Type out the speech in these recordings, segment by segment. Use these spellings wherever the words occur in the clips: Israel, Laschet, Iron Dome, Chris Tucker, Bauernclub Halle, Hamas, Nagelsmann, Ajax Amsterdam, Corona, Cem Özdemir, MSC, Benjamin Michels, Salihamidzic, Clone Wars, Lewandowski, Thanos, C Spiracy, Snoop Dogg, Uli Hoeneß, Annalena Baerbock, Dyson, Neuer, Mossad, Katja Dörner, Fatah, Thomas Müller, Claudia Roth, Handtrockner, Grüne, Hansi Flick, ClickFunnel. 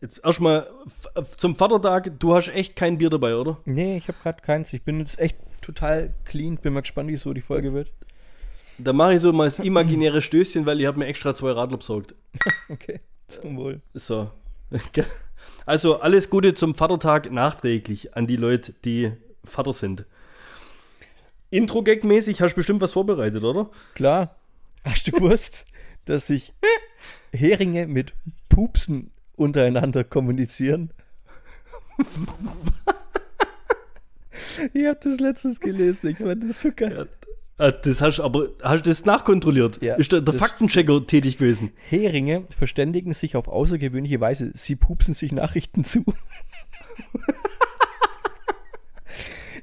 Jetzt erstmal zum Vatertag, du hast echt kein Bier dabei, oder? Nee, ich habe gerade keins. Ich bin jetzt echt total clean. Bin mal gespannt, wie so die Folge wird. Da mache ich so mal das imaginäre Stößchen, weil ich habe mir extra 2 Radler besorgt. Okay, zum Wohl. So. Also alles Gute zum Vatertag nachträglich an die Leute, die Vater sind. Intro-Gag-mäßig hast du bestimmt was vorbereitet, oder? Klar. Hast du gewusst, dass sich Heringe mit Pupsen untereinander kommunizieren? Ich habe das letztens gelesen, ich fand das so geil. Ja, das hast du das nachkontrolliert? Ja, ist der Faktenchecker tätig gewesen? Heringe verständigen sich auf außergewöhnliche Weise. Sie pupsen sich Nachrichten zu.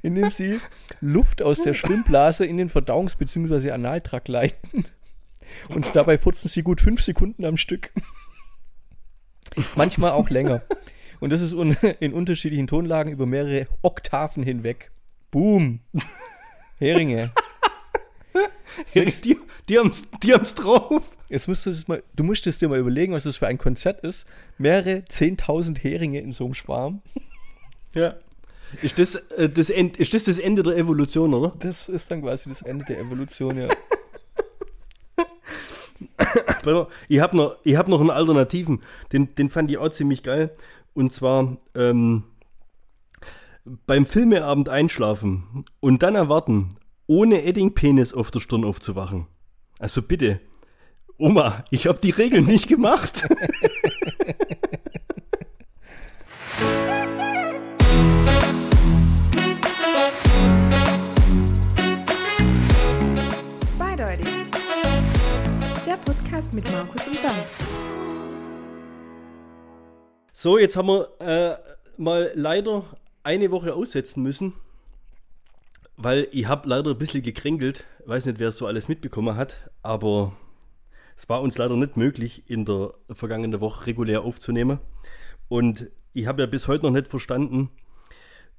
Indem sie Luft aus der Schwimmblase in den Verdauungs- bzw. Analtrakt leiten. Und dabei furzen sie gut 5 Sekunden am Stück. Manchmal auch länger. Und das ist in unterschiedlichen Tonlagen über mehrere Oktaven hinweg. Boom. Heringe. Die haben's drauf. Jetzt musstest dir mal überlegen, was das für ein Konzert ist. Mehrere 10.000 Heringe in so einem Schwarm. Ja. Ist das das Ende der Evolution, oder? Das ist dann quasi das Ende der Evolution, ja. Ich hab noch einen Alternativen. Den fand ich auch ziemlich geil. Und zwar beim Filmeabend einschlafen und dann erwarten, ohne Edding-Penis auf der Stirn aufzuwachen. Also bitte, Oma, ich habe die Regeln nicht gemacht. Zweideutig. Der Podcast mit Markus und Dan. So, jetzt haben wir mal leider eine Woche aussetzen müssen. Weil ich habe leider ein bisschen gekränkelt, weiß nicht, wer es so alles mitbekommen hat, aber es war uns leider nicht möglich, in der vergangenen Woche regulär aufzunehmen. Und ich habe ja bis heute noch nicht verstanden,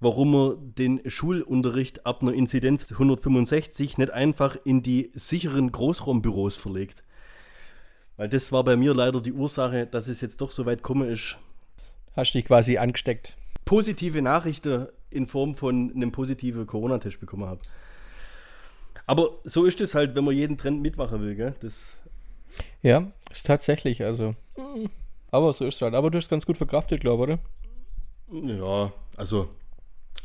warum man den Schulunterricht ab einer Inzidenz 165 nicht einfach in die sicheren Großraumbüros verlegt. Weil das war bei mir leider die Ursache, dass es jetzt doch so weit gekommen ist. Hast dich quasi angesteckt. Positive Nachrichten in Form von einem positiven Corona-Test bekommen habe. Aber so ist es halt, wenn man jeden Trend mitmachen will, gell? Das ja, ist tatsächlich, also. Aber so ist es halt. Aber du hast ganz gut verkraftet, glaube ich, oder? Ja, also,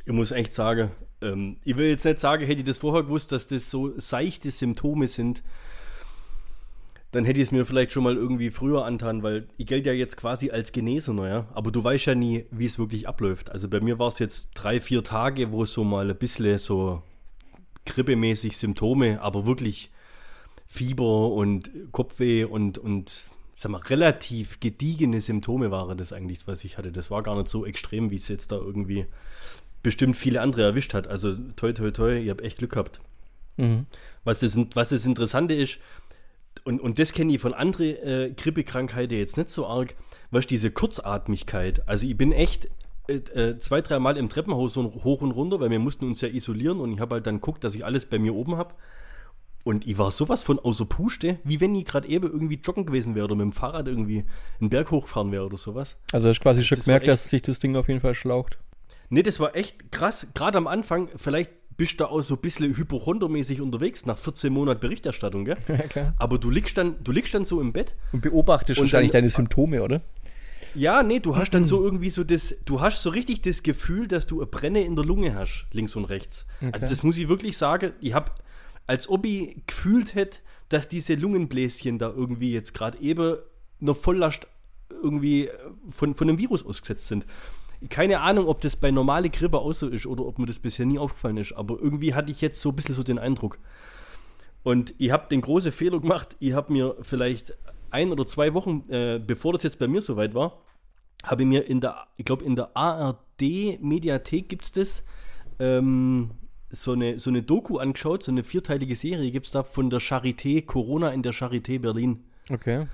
ich muss echt sagen, ich will jetzt nicht sagen, hätte ich das vorher gewusst, dass das so seichte Symptome sind, dann hätte ich es mir vielleicht schon mal irgendwie früher antan, weil ich gelte ja jetzt quasi als Genesener, ja. Aber du weißt ja nie, wie es wirklich abläuft. Also bei mir war es jetzt 3-4 Tage, wo so mal ein bisschen so grippemäßig Symptome, aber wirklich Fieber und Kopfweh und sag mal, relativ gediegene Symptome waren das eigentlich, was ich hatte. Das war gar nicht so extrem, wie es jetzt da irgendwie bestimmt viele andere erwischt hat. Also toi, toi, toi, ihr habt echt Glück gehabt. Mhm. Was das Interessante ist, und das kenne ich von anderen Grippekrankheiten jetzt nicht so arg, weißt du, diese Kurzatmigkeit. Also ich bin echt 2-3 Mal im Treppenhaus hoch und runter, weil wir mussten uns ja isolieren und ich habe halt dann geguckt, dass ich alles bei mir oben habe. Und ich war sowas von außer Puste, wie wenn ich gerade eben irgendwie joggen gewesen wäre oder mit dem Fahrrad irgendwie einen Berg hochgefahren wäre oder sowas. Also hast du quasi schon gemerkt, dass sich das Ding auf jeden Fall schlaucht. Nee, das war echt krass. Gerade am Anfang, vielleicht bist du auch so ein bisschen hypochondermäßig unterwegs, nach 14 Monaten Berichterstattung, gell? Ja, klar. Aber du liegst dann so im Bett. Und beobachtest und wahrscheinlich deine Symptome, oder? Ja, nee, du hast dann so irgendwie so das, du hast so richtig das Gefühl, dass du eine Brenne in der Lunge hast, links und rechts. Ja, also das muss ich wirklich sagen, ich habe, als ob ich gefühlt hätte, dass diese Lungenbläschen da irgendwie jetzt gerade eben noch Volllast irgendwie von einem Virus ausgesetzt sind. Keine Ahnung, ob das bei normale Grippe auch so ist oder ob mir das bisher nie aufgefallen ist, aber irgendwie hatte ich jetzt so ein bisschen so den Eindruck. Und ich habe den großen Fehler gemacht, ich habe mir vielleicht 1 oder 2 Wochen, bevor das jetzt bei mir soweit war, habe ich mir in der ARD-Mediathek gibt es das, so eine Doku angeschaut, so eine 4-teilige Serie gibt es da von der Charité, Corona in der Charité Berlin. Okay.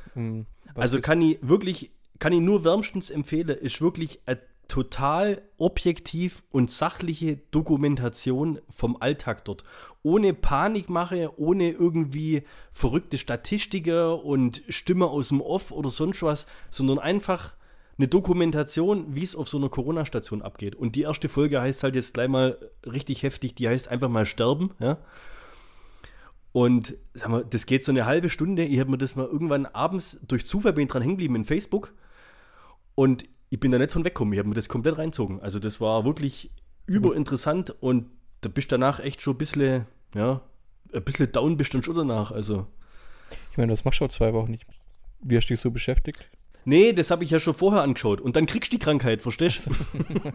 Also kann ich nur wärmstens empfehlen, ist wirklich eine total objektiv und sachliche Dokumentation vom Alltag dort. Ohne Panikmache, ohne irgendwie verrückte Statistiker und Stimme aus dem Off oder sonst was, sondern einfach eine Dokumentation, wie es auf so einer Corona-Station abgeht. Und die erste Folge heißt halt jetzt gleich mal richtig heftig, die heißt einfach mal sterben, ja. Und sag mal, das geht so eine halbe Stunde. Ich habe mir das mal irgendwann abends durch Zufall bin ich dran hängen geblieben in Facebook. Und ich bin da nicht von weggekommen. Ich habe mir das komplett reinzogen. Also das war wirklich überinteressant und da bist du danach echt schon ein bisschen, ja, ein bisschen down bist du schon danach. Also. Ich meine, das machst du auch 2 Wochen nicht. Wie hast du dich so beschäftigt? Nee, das habe ich ja schon vorher angeschaut. Und dann kriegst du die Krankheit, verstehst du? Also.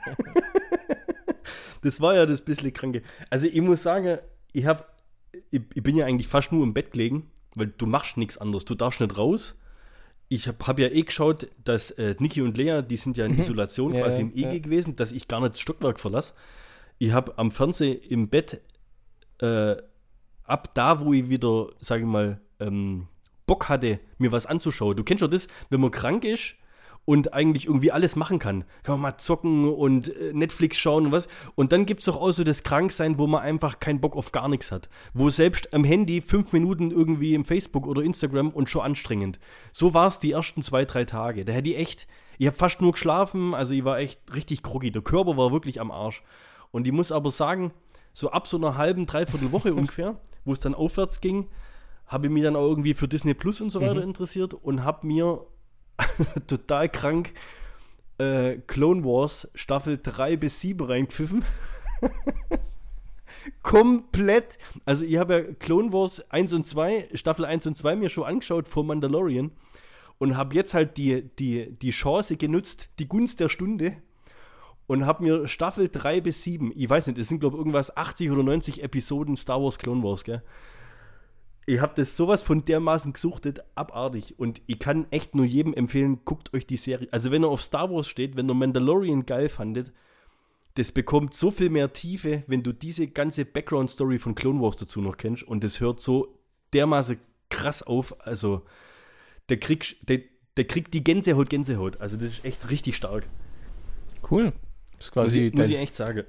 Das war ja das bisschen Kranke. Also ich muss sagen, ich bin ja eigentlich fast nur im Bett gelegen, weil du machst nichts anderes. Du darfst nicht raus. Ich hab ja eh geschaut, dass Niki und Lea, die sind ja in Isolation quasi im EG gewesen, dass ich gar nicht das Stockwerk verlasse. Ich habe am Fernseher im Bett ab da, wo ich wieder, sage ich mal, Bock hatte, mir was anzuschauen. Du kennst schon das, wenn man krank ist und eigentlich irgendwie alles machen kann. Kann man mal zocken und Netflix schauen und was. Und dann gibt es doch auch so das Kranksein, wo man einfach keinen Bock auf gar nichts hat. Wo selbst am Handy 5 Minuten irgendwie im Facebook oder Instagram und schon anstrengend. So war es die ersten 2-3 Tage. Da hätte ich echt, ich habe fast nur geschlafen, also ich war echt richtig groggy. Der Körper war wirklich am Arsch. Und ich muss aber sagen, so ab so einer halben, dreiviertel Woche ungefähr, wo es dann aufwärts ging, habe ich mich dann auch irgendwie für Disney Plus und so weiter interessiert und habe mir total krank Clone Wars Staffel 3-7 reinpfiffen. Komplett. Also ich habe ja Clone Wars 1 und 2, Staffel 1 und 2 mir schon angeschaut vor Mandalorian und habe jetzt halt die Chance genutzt, die Gunst der Stunde und habe mir Staffel 3-7, ich weiß nicht, es sind glaube ich irgendwas 80 oder 90 Episoden Star Wars Clone Wars, gell? Ich habe das sowas von dermaßen gesuchtet, abartig. Und ich kann echt nur jedem empfehlen, guckt euch die Serie. Also wenn ihr auf Star Wars steht, wenn ihr Mandalorian geil fandet, das bekommt so viel mehr Tiefe, wenn du diese ganze Background-Story von Clone Wars dazu noch kennst. Und das hört so dermaßen krass auf. Also der kriegt die Gänsehaut. Also das ist echt richtig stark. Cool. Das ist quasi muss ich echt sagen.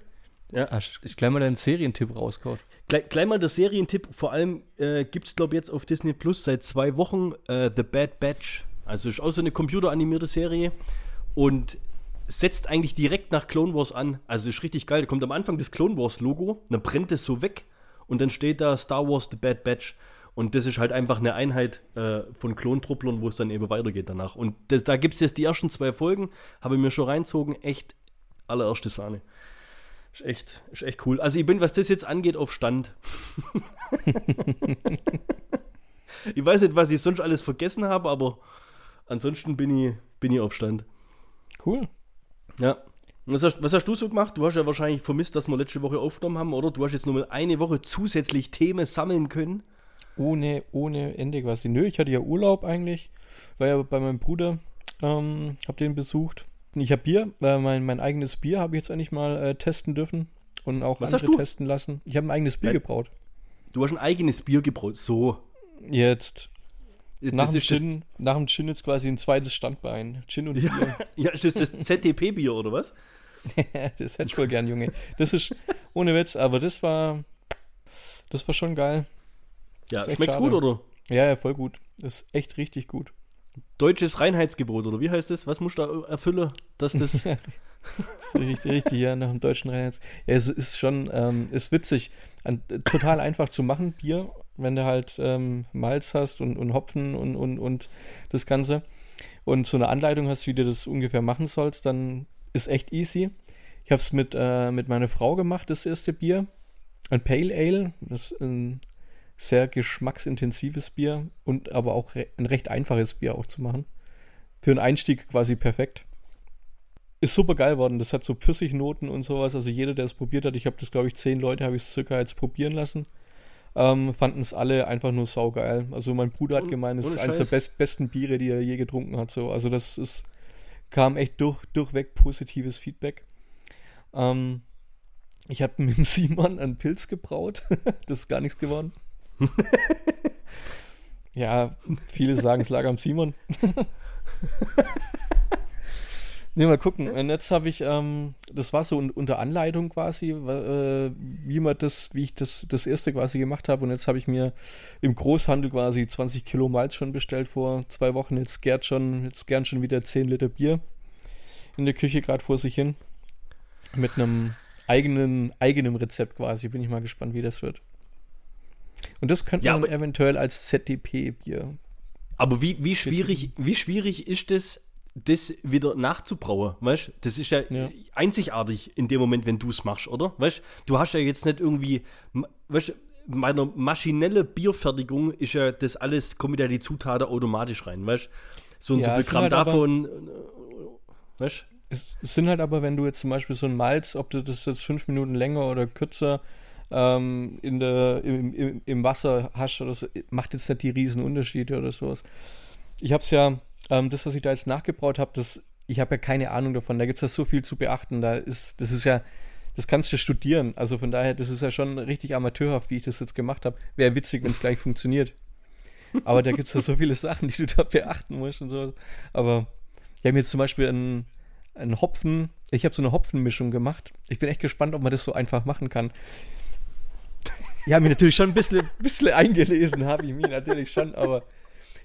Ja. Ich gleich mal deinen Serientipp rauskaut. Gleich mal der Serientipp, vor allem gibt es, glaube ich, jetzt auf Disney Plus seit 2 Wochen The Bad Batch. Also ist auch so eine computeranimierte Serie und setzt eigentlich direkt nach Clone Wars an. Also ist richtig geil. Da kommt am Anfang das Clone Wars Logo, dann brennt es so weg und dann steht da Star Wars The Bad Batch. Und das ist halt einfach eine Einheit von Klontruppeln, wo es dann eben weitergeht danach. Und da gibt es jetzt die ersten 2 Folgen, habe ich mir schon reinzogen, echt allererste Sahne. Ist echt cool. Also ich bin, was das jetzt angeht, auf Stand. Ich weiß nicht, was ich sonst alles vergessen habe, aber ansonsten bin ich auf Stand. Cool. Ja. Was hast du so gemacht? Du hast ja wahrscheinlich vermisst, dass wir letzte Woche aufgenommen haben, oder? Du hast jetzt nur mal eine Woche zusätzlich Themen sammeln können. Ohne Ende quasi. Nö, ich hatte ja Urlaub eigentlich. War ja bei meinem Bruder. Hab den besucht. Ich habe Bier, mein eigenes Bier habe ich jetzt eigentlich mal testen dürfen und auch was andere testen lassen. Ich habe ein eigenes Bier gebraut. Du hast ein eigenes Bier gebraut, so. Jetzt. Nach dem Gin jetzt quasi ein zweites Standbein. Gin und Bier. Ja, ist das ZDP-Bier oder was? Das hätte ich wohl gern, Junge. Das ist ohne Witz, aber das war schon geil. Ja, schmeckt's gut, oder? Ja, voll gut. Das ist echt richtig gut. Deutsches Reinheitsgebot, oder wie heißt das? Was musst du da erfüllen, dass das... richtig, ja, nach dem deutschen Reinheitsgebot. Ja, es ist schon, ist witzig. Total einfach zu machen, Bier, wenn du halt Malz hast und Hopfen und das Ganze. Und so eine Anleitung hast, wie du das ungefähr machen sollst, dann ist echt easy. Ich habe es mit meiner Frau gemacht, das erste Bier. Ein Pale Ale, das ist ein sehr geschmacksintensives Bier und aber auch ein recht einfaches Bier auch zu machen. Für einen Einstieg quasi perfekt. Ist super geil worden. Das hat so Pfirsichnoten und sowas. Also jeder, der es probiert hat, ich habe das, glaube ich, 10 Leute habe ich es circa jetzt probieren lassen, fanden es alle einfach nur saugeil. Also mein Bruder hat gemeint, es ist eines der besten Biere, die er je getrunken hat. So. Also das kam echt durchweg positives Feedback. Ich habe mit dem Simon einen Pilz gebraut. Das ist gar nichts geworden. Ja, viele sagen, es lag am Simon. Ne, mal gucken. Und jetzt habe ich, das war so unter Anleitung quasi, wie ich das erste quasi gemacht habe. Und jetzt habe ich mir im Großhandel quasi 20 Kilo Malz schon bestellt vor 2 Wochen. Jetzt gärt schon wieder 10 Liter Bier. in der Küche gerade vor sich hin. Mit einem eigenem Rezept quasi. Bin ich mal gespannt, wie das wird. Und das könnte man eventuell als ZDP-Bier. Aber wie schwierig ist das wieder nachzubrauen, weißt du? Das ist ja einzigartig in dem Moment, wenn du es machst, oder? Weißt du, du hast ja jetzt nicht irgendwie, weißt du, meiner maschinelle Bierfertigung ist ja das alles, kommen ja die Zutaten automatisch rein, weißt du? So und so viel Gramm halt davon, aber, weißt du? Es sind halt aber, wenn du jetzt zum Beispiel so ein Malz, ob du das jetzt 5 Minuten länger oder kürzer im Wasser hast oder so, macht jetzt nicht die riesen Unterschiede oder sowas. Ich hab's ja, das, was ich da jetzt nachgebraut habe, ich habe ja keine Ahnung davon, da gibt's ja so viel zu beachten, das kannst du studieren, also von daher, das ist ja schon richtig amateurhaft, wie ich das jetzt gemacht habe. Wäre witzig, wenn es gleich funktioniert. Aber da gibt's ja so viele Sachen, die du da beachten musst und sowas. Aber ich habe jetzt zum Beispiel ich habe so eine Hopfenmischung gemacht. Ich bin echt gespannt, ob man das so einfach machen kann. Ich habe mich natürlich schon ein bisschen eingelesen, habe ich mich natürlich schon, aber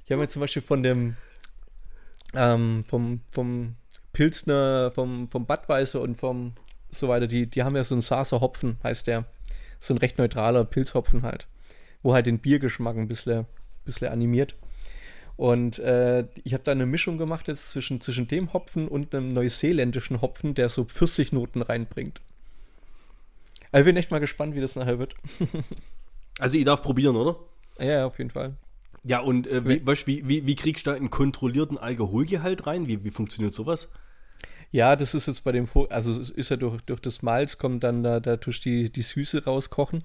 ich habe mir zum Beispiel von dem vom Pilsner, vom Budweiser und vom so weiter, die haben ja so einen Saser Hopfen, heißt der. So ein recht neutraler Pilzhopfen halt, wo halt den Biergeschmack ein bisschen animiert. Und ich habe da eine Mischung gemacht jetzt zwischen dem Hopfen und einem neuseeländischen Hopfen, der so Pfirsichnoten reinbringt. Also ich bin echt mal gespannt, wie das nachher wird. Also ich darf probieren, oder? Ja, auf jeden Fall. Ja, und wie kriegst du da einen kontrollierten Alkoholgehalt rein? Wie funktioniert sowas? Ja, das ist jetzt bei dem es ist ja durch das Malz kommt dann da tust die Süße rauskochen.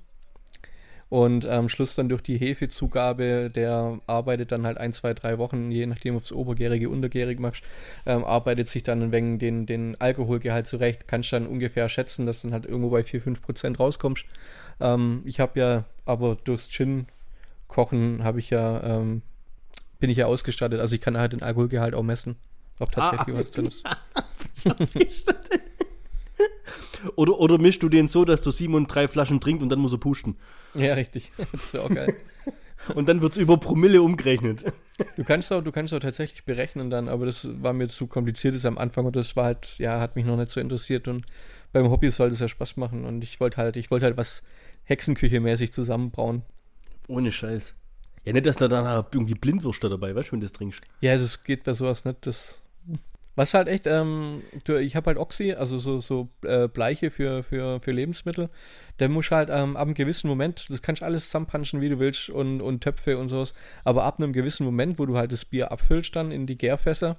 Und am Schluss dann durch die Hefezugabe, der arbeitet dann halt 1, 2, 3 Wochen, je nachdem, ob es obergärig, untergärig machst, arbeitet sich dann ein wenig den Alkoholgehalt zurecht. Kannst dann ungefähr schätzen, dass dann halt irgendwo bei 4-5% rauskommst. Ich habe ja, aber durchs Gin-Kochen bin ich ja ausgestattet. Also ich kann halt den Alkoholgehalt auch messen, ob tatsächlich was drin ist. Oder mischst du den so, dass du 7 und 3 Flaschen trinkst und dann musst du pusten. Ja, richtig. Das wäre auch geil. Und dann wird es über Promille umgerechnet. Du kannst auch tatsächlich berechnen dann, aber das war mir zu kompliziert am Anfang und das war halt, ja, hat mich noch nicht so interessiert und beim Hobby sollte es ja Spaß machen und ich wollte halt was Hexenküche-mäßig zusammenbrauen. Ohne Scheiß. Ja, nicht, dass du danach irgendwie blind wirst da dabei, weißt du, wenn du das trinkst. Ja, das geht bei sowas nicht, was halt echt, ich habe halt Oxy, also so Bleiche für Lebensmittel, der muss halt ab einem gewissen Moment, das kannst du alles zusammenpanschen, wie du willst und Töpfe und sowas, aber ab einem gewissen Moment, wo du halt das Bier abfüllst dann in die Gärfässer,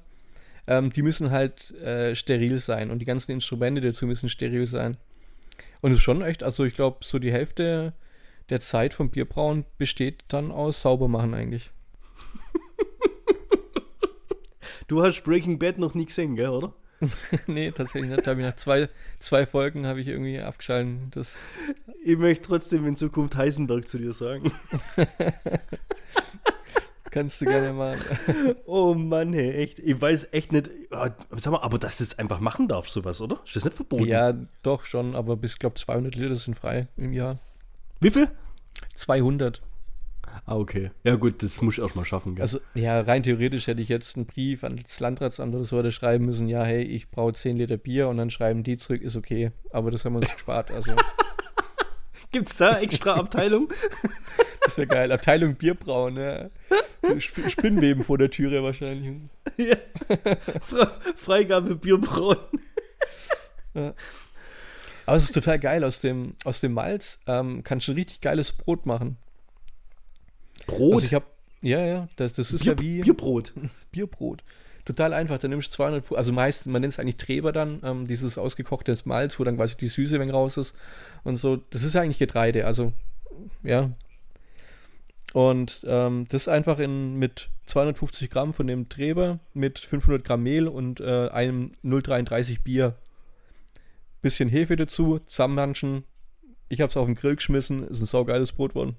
die müssen halt steril sein und die ganzen Instrumente dazu müssen steril sein. Und es ist schon echt, also ich glaube, so die Hälfte der Zeit vom Bierbrauen besteht dann aus Saubermachen eigentlich. Du hast Breaking Bad noch nie gesehen, gell, oder? Nee, tatsächlich nicht. Da habe ich nach zwei Folgen habe ich irgendwie abgeschalten. Ich möchte trotzdem in Zukunft Heisenberg zu dir sagen. Kannst du gerne machen. Oh Mann, hey, echt. Ich weiß echt nicht, sag mal, aber dass du es einfach machen darfst, sowas, oder? Ist das nicht verboten? Ja, doch schon, aber ich glaube 200 Liter sind frei im Jahr. Wie viel? 200. Ah, okay. Ja gut, das muss ich erstmal schaffen. Gell? Also ja, rein theoretisch hätte ich jetzt einen Brief an das Landratsamt oder so schreiben müssen, ja, hey, ich brauche 10 Liter Bier und dann schreiben die zurück, ist okay. Aber das haben wir uns gespart. Also. Gibt's da extra Abteilung? Das ist ja geil. Abteilung Bierbrauen, ne? Spinnweben vor der Türe wahrscheinlich. Ja. Freigabe Bierbrauen. Ja. Aber es ist total geil. Aus dem Malz kannst du ein richtig geiles Brot machen. Brot? Also ich habe, ja, das ist ja wie... Bierbrot. Bierbrot. Total einfach, dann nimmst du 200, also meistens, man nennt es eigentlich Treber dann, dieses ausgekochte Malz, wo dann quasi die Süße wenn raus ist und so. Das ist ja eigentlich Getreide, also, ja. Und das einfach mit 250 Gramm von dem Treber, mit 500 Gramm Mehl und einem 0,33 Bier. Bisschen Hefe dazu, zusammenhanschen. Ich habe es auf den Grill geschmissen, ist ein saugeiles Brot geworden.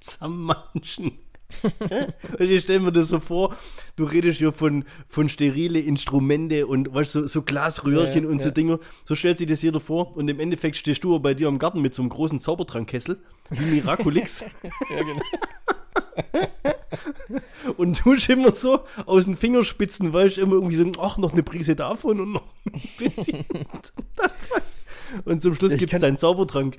Zusammenmanschen. Und ich stelle mir das so vor, du redest ja von sterile Instrumente und weißt, so Glasröhrchen und so Dinge. So stellt sich das jeder vor und im Endeffekt stehst du bei dir im Garten mit so einem großen Zaubertrankkessel wie Miraculix. Ja, genau. Und du immer so aus den Fingerspitzen, weil ich immer irgendwie so, ach, noch eine Prise davon und noch ein bisschen davon. Und zum Schluss gibt es einen Zaubertrank.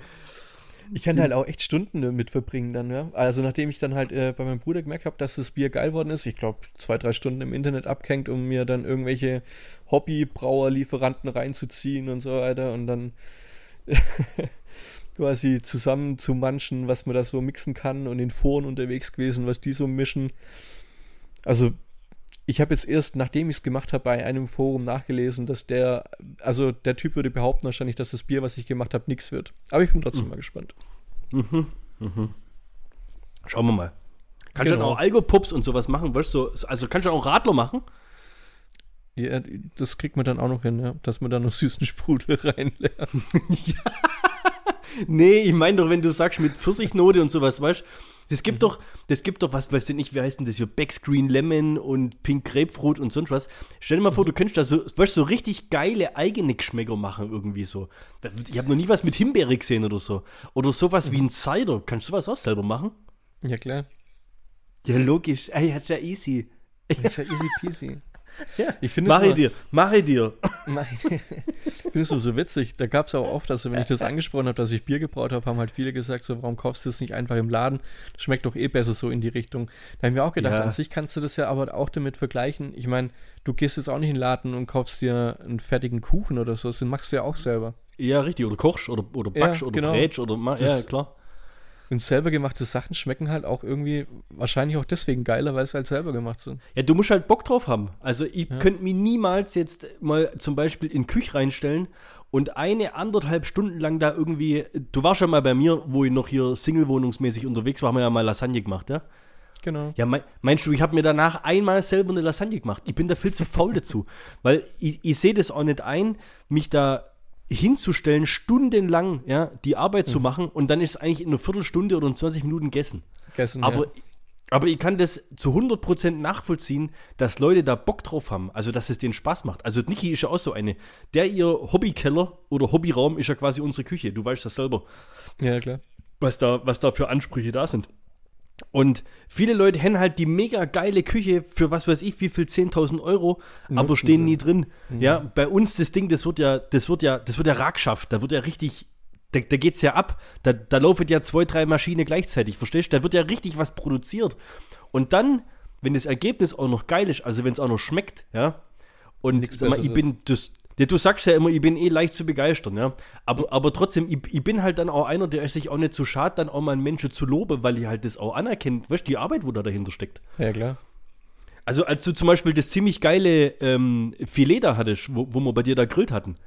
Ich kann halt auch echt Stunden mit verbringen dann, ja. Also nachdem ich dann halt bei meinem Bruder gemerkt habe, dass das Bier geil worden ist, ich glaube 2-3 Stunden im Internet abgehängt, um mir dann irgendwelche Hobbybrauerlieferanten reinzuziehen und so weiter und dann quasi zusammen zu manchen, was man da so mixen kann und in Foren unterwegs gewesen, was die so mischen. Also ich habe jetzt erst, nachdem ich es gemacht habe, bei einem Forum nachgelesen, dass der Typ würde behaupten wahrscheinlich, dass das Bier, was ich gemacht habe, nichts wird. Aber ich bin trotzdem mal gespannt. Mhm. Mhm. Schauen wir mal. Kannst du dann auch Algopups und sowas machen? Weißt du, also kannst du auch Radler machen? Ja, das kriegt man dann auch noch hin, ja, dass man da noch süßen Sprudel reinlernt. Ja. Nee, ich meine doch, wenn du sagst, mit Pfirsichnote und sowas, weißt du, das gibt doch was, weiß ich nicht, wie heißt denn das hier, Backscreen Lemon und Pink Grapefruit und sonst was. Stell dir mal vor, du könntest da so, weißt du, so richtig geile eigene Geschmäcker machen irgendwie so. Ich habe noch nie was mit Himbeere gesehen oder so. Oder sowas wie ein Cider. Kannst du sowas auch selber machen? Ja, klar. Ja, logisch. Ey, das ist ja easy. Das ist ja easy peasy. Ja, ich finde mache dir. Ich finde es so witzig. Da gab es auch oft, also wenn ich das angesprochen habe, dass ich Bier gebraut habe, haben halt viele gesagt, so, warum kaufst du das nicht einfach im Laden? Das schmeckt doch eh besser so in die Richtung. Da haben wir auch gedacht, an sich kannst du das ja aber auch damit vergleichen. Ich meine, du gehst jetzt auch nicht in den Laden und kaufst dir einen fertigen Kuchen oder so. Den machst du ja auch selber. Ja, richtig. Oder kochst oder backst oder brätst oder machst. Ja, klar. Und selber gemachte Sachen schmecken halt auch irgendwie wahrscheinlich auch deswegen geiler, weil sie halt selber gemacht sind. Ja, du musst halt Bock drauf haben. Also ich könnte mich niemals jetzt mal zum Beispiel in die Küche reinstellen und 1,5 Stunden lang da irgendwie, du warst ja mal bei mir, wo ich noch hier Single-wohnungsmäßig unterwegs war, haben wir ja mal Lasagne gemacht, ja? Genau. Ja, meinst du, ich habe mir danach einmal selber eine Lasagne gemacht? Ich bin da viel zu faul dazu, weil ich sehe das auch nicht ein, mich da hinzustellen, stundenlang die Arbeit zu machen und dann ist es eigentlich in einer Viertelstunde oder in 20 Minuten gegessen. Aber ich kann das zu 100% nachvollziehen, dass Leute da Bock drauf haben, also dass es denen Spaß macht. Also Niki ist ja auch so eine, ihr Hobbykeller oder Hobbyraum ist ja quasi unsere Küche, du weißt das selber. Ja, klar. Was da für Ansprüche da sind. Und viele Leute haben halt die mega geile Küche für was weiß ich wie viel 10.000 Euro, aber stehen nie drin. Ja, bei uns das Ding, das wird ja Ragschaft, da wird ja richtig, da geht's ja ab, da laufen ja 2-3 Maschinen gleichzeitig, verstehst du? Da wird ja richtig was produziert. Und dann, wenn das Ergebnis auch noch geil ist, also wenn es auch noch schmeckt, ja, und sag mal, du sagst ja immer, ich bin eh leicht zu begeistern, ja. Aber trotzdem, ich bin halt dann auch einer, der sich auch nicht so schad, dann auch mal einen Menschen zu loben, weil ich halt das auch anerkennt, weißt du, die Arbeit, wo da dahinter steckt. Ja, klar. Also als du zum Beispiel das ziemlich geile Filet da hattest, wo wir bei dir da grillt hatten,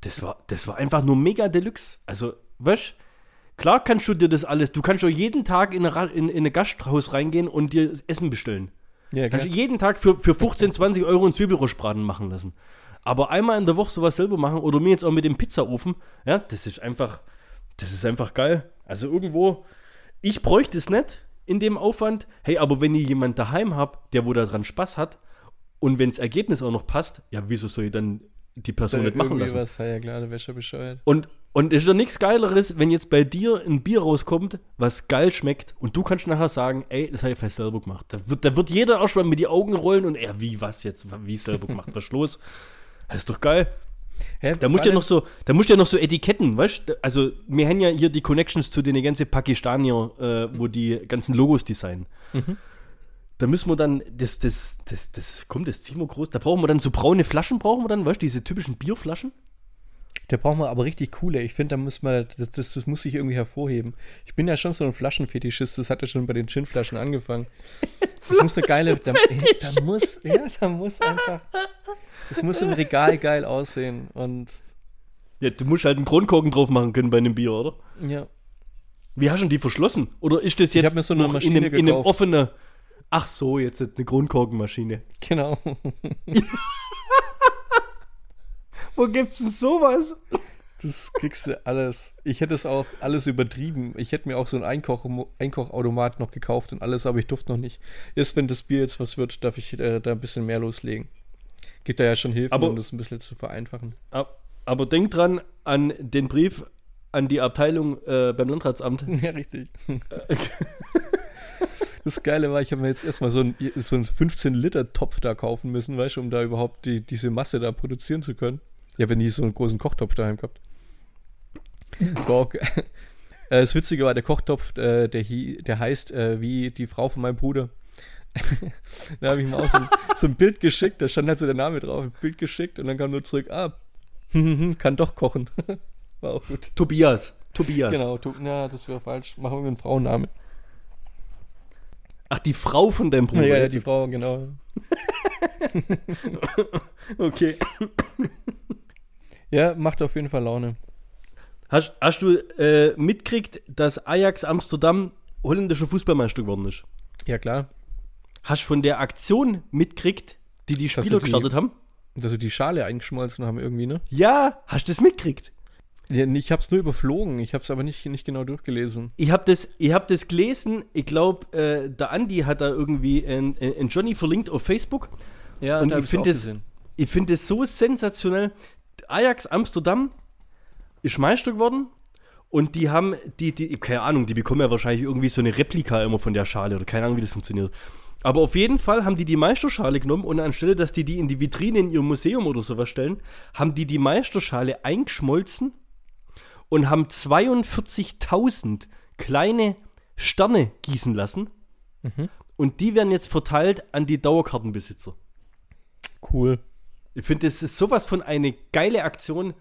das war einfach nur mega Deluxe. Also, weißt du, klar kannst du dir das alles, du kannst auch jeden Tag in ein Gasthaus reingehen und dir Essen bestellen. Ja, klar. Kannst du jeden Tag für 15, 20 Euro einen Zwiebelrostbraten machen lassen. Aber einmal in der Woche sowas selber machen oder mir jetzt auch mit dem Pizzaofen, ja, das ist einfach geil. Also irgendwo, ich bräuchte es nicht in dem Aufwand. Hey, aber wenn ich jemanden daheim habe, der wo da dran Spaß hat und wenn das Ergebnis auch noch passt, ja, wieso soll ich dann die Person da nicht machen lassen? Was, ja klar, der wäre bescheuert. Und ist doch nichts Geileres, wenn jetzt bei dir ein Bier rauskommt, was geil schmeckt und du kannst nachher sagen, ey, das habe ich fast selber gemacht. Da wird jeder auch schon mal mit die Augen rollen und wie, was jetzt, wie selber gemacht, was ist los? Das ist doch geil. Hä, da musst du ja noch so Etiketten, weißt du? Also, wir haben ja hier die Connections zu den ganzen Pakistanier, wo die ganzen Logos designen. Mhm. Da müssen wir dann, das ziehen wir groß. Da brauchen wir dann so braune Flaschen, weißt du, diese typischen Bierflaschen? Da brauchen wir aber richtig coole. Ich finde, da muss man, das muss ich irgendwie hervorheben. Ich bin ja schon so ein Flaschenfetischist, das hat ja schon bei den Ginflaschen angefangen. Das muss eine geile, da muss einfach. Es muss im Regal geil aussehen und... Ja, du musst halt einen Kronkorken drauf machen können bei einem Bier, oder? Ja. Wie hast du die verschlossen? Oder ist das jetzt mir so eine Maschine in einem offenen... Ach so, jetzt eine Kronkorkenmaschine. Genau. Wo gibt's denn sowas? Das kriegst du alles. Ich hätte es auch alles übertrieben. Ich hätte mir auch so einen Einkochautomat noch gekauft und alles, aber ich durfte noch nicht. Erst wenn das Bier jetzt was wird, darf ich da ein bisschen mehr loslegen. Gibt da ja schon Hilfe, um das ein bisschen zu vereinfachen. Aber denk dran an den Brief an die Abteilung beim Landratsamt. Ja, richtig. Das Geile war, ich habe mir jetzt erstmal so einen 15-Liter-Topf da kaufen müssen, weißt du, um da überhaupt diese Masse da produzieren zu können. Ich habe ja nie so einen großen Kochtopf daheim gehabt. Das war auch das Witzige war, der Kochtopf, der heißt wie die Frau von meinem Bruder. Da habe ich mir auch so ein Bild geschickt, da stand halt so der Name drauf, ein Bild geschickt und dann kam nur zurück, kann doch kochen. War auch gut. Tobias. Genau, das wäre falsch. Machen wir einen Frauennamen. Ach, die Frau von deinem Bruder? Ja, die Frau, genau. Okay. Ja, macht auf jeden Fall Laune. Hast du mitkriegt, dass Ajax Amsterdam holländischer Fußballmeister geworden ist? Ja, klar. Hast du von der Aktion mitkriegt, die Spieler gestartet haben? Dass sie die Schale eingeschmolzen haben irgendwie, ne? Ja, hast du das mitkriegt? Ja, ich hab's nur überflogen, ich hab's aber nicht genau durchgelesen. Ich hab das gelesen, ich glaube, der Andi hat da irgendwie einen Johnny verlinkt auf Facebook. Ja, und ich finde das so sensationell. Ajax Amsterdam ist Meister geworden und die haben, keine Ahnung, die bekommen ja wahrscheinlich irgendwie so eine Replika immer von der Schale oder keine Ahnung, wie das funktioniert. Aber auf jeden Fall haben die Meisterschale genommen und anstelle, dass die in die Vitrine in ihr Museum oder sowas stellen, haben die Meisterschale eingeschmolzen und haben 42.000 kleine Sterne gießen lassen. Mhm. Und die werden jetzt verteilt an die Dauerkartenbesitzer. Cool. Ich finde, das ist sowas von eine geile Aktion.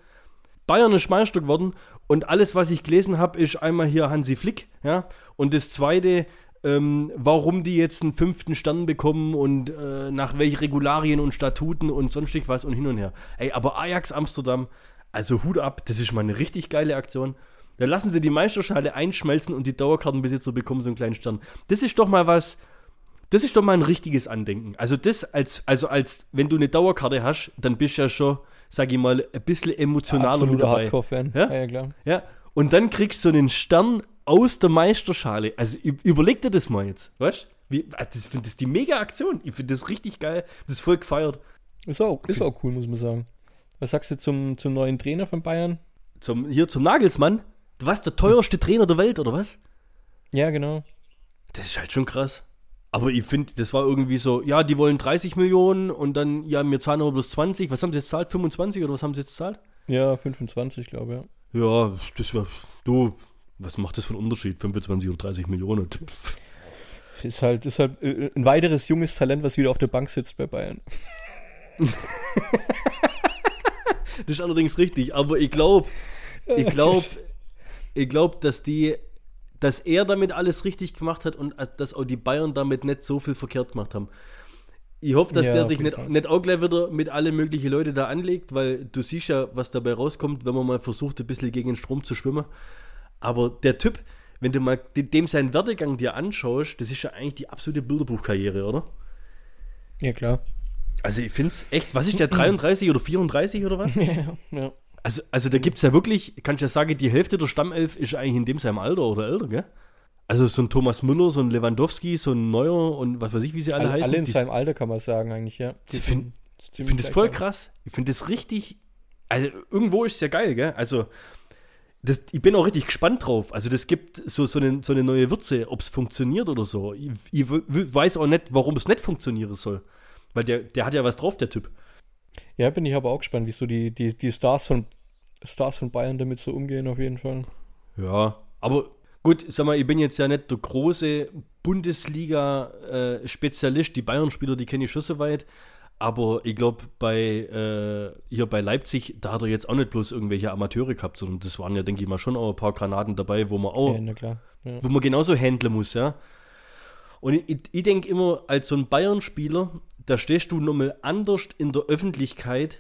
Bayern ist Meister geworden und alles, was ich gelesen habe, ist einmal hier Hansi Flick, ja, und das zweite, warum die jetzt einen 5. Stern bekommen und nach welchen Regularien und Statuten und sonstig was und hin und her. Ey, aber Ajax Amsterdam, also Hut ab, das ist mal eine richtig geile Aktion. Da lassen sie die Meisterschale einschmelzen und die Dauerkartenbesitzer bekommen so einen kleinen Stern. Das ist doch mal was, das ist doch mal ein richtiges Andenken. Also das, als wenn du eine Dauerkarte hast, dann bist du ja schon, sag ich mal, ein bisschen emotionaler mit dabei. Hardcore-Fan. Ja? Ja, klar. Ja? Und dann kriegst du einen Stern aus der Meisterschale. Also überleg dir das mal jetzt, weißt du? Also, ich finde das die Mega-Aktion. Ich finde das richtig geil. Das ist voll gefeiert. Ist auch cool, muss man sagen. Was sagst du zum neuen Trainer von Bayern? Zum Nagelsmann? Was, der teuerste Trainer der Welt, oder was? Ja, genau. Das ist halt schon krass. Aber ich finde, das war irgendwie so, ja, die wollen 30 Millionen und dann, ja, wir zahlen aber bloß 20. Was haben sie jetzt gezahlt? 25 oder was haben sie jetzt gezahlt? Ja, 25, glaube ich. Ja, ja, das wäre, du, was macht das für einen Unterschied? 25 oder 30 Millionen? Ist halt ein weiteres junges Talent, was wieder auf der Bank sitzt bei Bayern. Das ist allerdings richtig, aber ich glaube, dass er damit alles richtig gemacht hat und dass auch die Bayern damit nicht so viel verkehrt gemacht haben. Ich hoffe, dass der sich nicht auch gleich wieder mit alle möglichen Leute da anlegt, weil du siehst ja, was dabei rauskommt, wenn man mal versucht, ein bisschen gegen den Strom zu schwimmen. Aber der Typ, wenn du mal dem seinen Werdegang dir anschaust, das ist ja eigentlich die absolute Bilderbuchkarriere, oder? Ja, klar. Also ich finde es echt, was ist der, 33 oder 34 oder was? Ja. Also da gibt es ja wirklich, kann ich ja sagen, die Hälfte der Stammelf ist eigentlich in dem seinem Alter oder älter, gell? Also so ein Thomas Müller, so ein Lewandowski, so ein Neuer und was weiß ich, wie sie alle heißen. Alle in seinem Alter kann man sagen eigentlich, ja. Ich finde das voll krass. Ich finde das richtig, also irgendwo ist es ja geil, gell? Also ich bin auch richtig gespannt drauf. Also das gibt so eine neue Würze, ob es funktioniert oder so. Ich weiß auch nicht, warum es nicht funktionieren soll. Weil der hat ja was drauf, der Typ. Ja, bin ich aber auch gespannt, wie so die Stars von Bayern damit so umgehen, auf jeden Fall. Ja, aber gut, sag mal, ich bin jetzt ja nicht der große Bundesliga-Spezialist. Die Bayern-Spieler, die kenne ich schon so weit. Aber ich glaube, hier bei Leipzig, da hat er jetzt auch nicht bloß irgendwelche Amateure gehabt, sondern das waren ja, denke ich mal, schon auch ein paar Granaten dabei, wo man auch, ja, na klar. Ja. Wo man genauso handeln muss, ja. Und ich denke immer, als so ein Bayern-Spieler, da stehst du nochmal anders in der Öffentlichkeit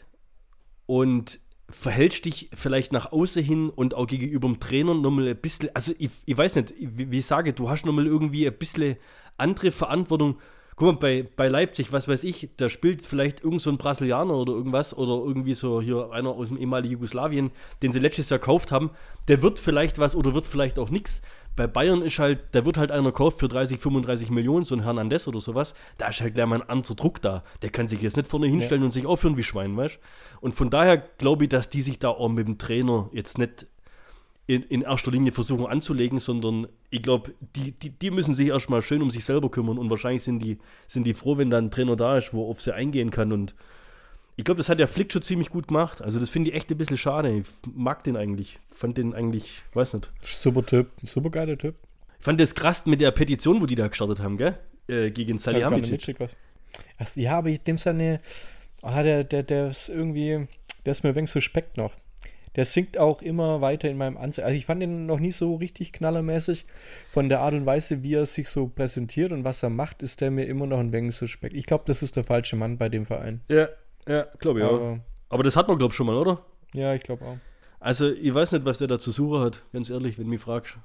und verhältst dich vielleicht nach außen hin und auch gegenüber dem Trainer nochmal ein bisschen, also ich weiß nicht, wie ich sage, du hast nochmal irgendwie ein bisschen andere Verantwortung. Guck mal, bei Leipzig, was weiß ich, da spielt vielleicht irgend so ein Brasilianer oder irgendwas oder irgendwie so hier einer aus dem ehemaligen Jugoslawien, den sie letztes Jahr gekauft haben, der wird vielleicht was oder wird vielleicht auch nichts. Bei Bayern ist halt, da wird halt einer gekauft für 30, 35 Millionen, so ein Hernandez oder sowas, da ist halt gleich mal ein anderer Druck da. Der kann sich jetzt nicht vorne hinstellen und sich aufführen wie Schwein, weißt du? Und von daher glaube ich, dass die sich da auch mit dem Trainer jetzt nicht in erster Linie versuchen anzulegen, sondern ich glaube, die müssen sich erstmal schön um sich selber kümmern und wahrscheinlich sind die froh, wenn dann ein Trainer da ist, wo auf sie eingehen kann. Und ich glaube, das hat der Flick schon ziemlich gut gemacht. Also das finde ich echt ein bisschen schade. Ich mag den eigentlich. Fand den eigentlich, weiß nicht. Super Typ. Super geiler Typ. Ich fand das krass mit der Petition, wo die da gestartet haben, gell? Gegen Salihamidzic. Ja, aber ich nehme es eine. Ah, der ist irgendwie. Der ist mir ein wenig suspekt noch. Der sinkt auch immer weiter in meinem Ansehen. Also ich fand den noch nie so richtig knallermäßig. Von der Art und Weise, wie er sich so präsentiert und was er macht, ist der mir immer noch ein wenig suspekt. Ich glaube, das ist der falsche Mann bei dem Verein. Ja. Ja, glaube ich auch. Aber das hat man, glaube ich, schon mal, oder? Ja, ich glaube auch. Also, ich weiß nicht, was der da zu suchen hat, ganz ehrlich, wenn du mich fragst.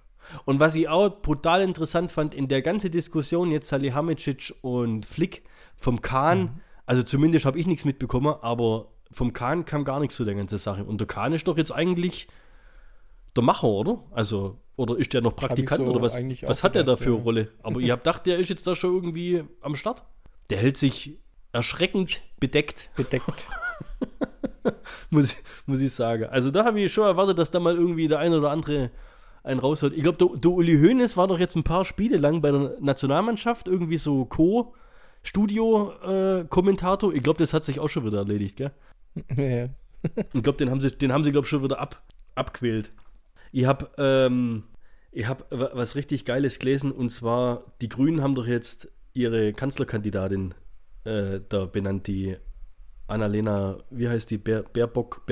Und was ich auch brutal interessant fand, in der ganzen Diskussion jetzt Salihamidzic und Flick vom Kahn, also zumindest habe ich nichts mitbekommen, aber vom Kahn kam gar nichts zu der ganzen Sache. Und der Kahn ist doch jetzt eigentlich der Macher, oder? Also, oder ist der noch Praktikant so oder was? Was hat der da für eine Rolle? Aber ich habe gedacht, der ist jetzt da schon irgendwie am Start. Der hält sich erschreckend bedeckt. muss ich sagen. Also da habe ich schon erwartet, dass da mal irgendwie der eine oder andere einen raushaut. Ich glaube, der Uli Hoeneß war doch jetzt ein paar Spiele lang bei der Nationalmannschaft irgendwie so Co-Studio-Kommentator. Ich glaube, das hat sich auch schon wieder erledigt, gell? Ja. Ich glaube, den haben sie schon wieder abquält. Ich hab was richtig Geiles gelesen, und zwar, die Grünen haben doch jetzt ihre Kanzlerkandidatin da benannt, die Annalena, wie heißt die, Baerbock,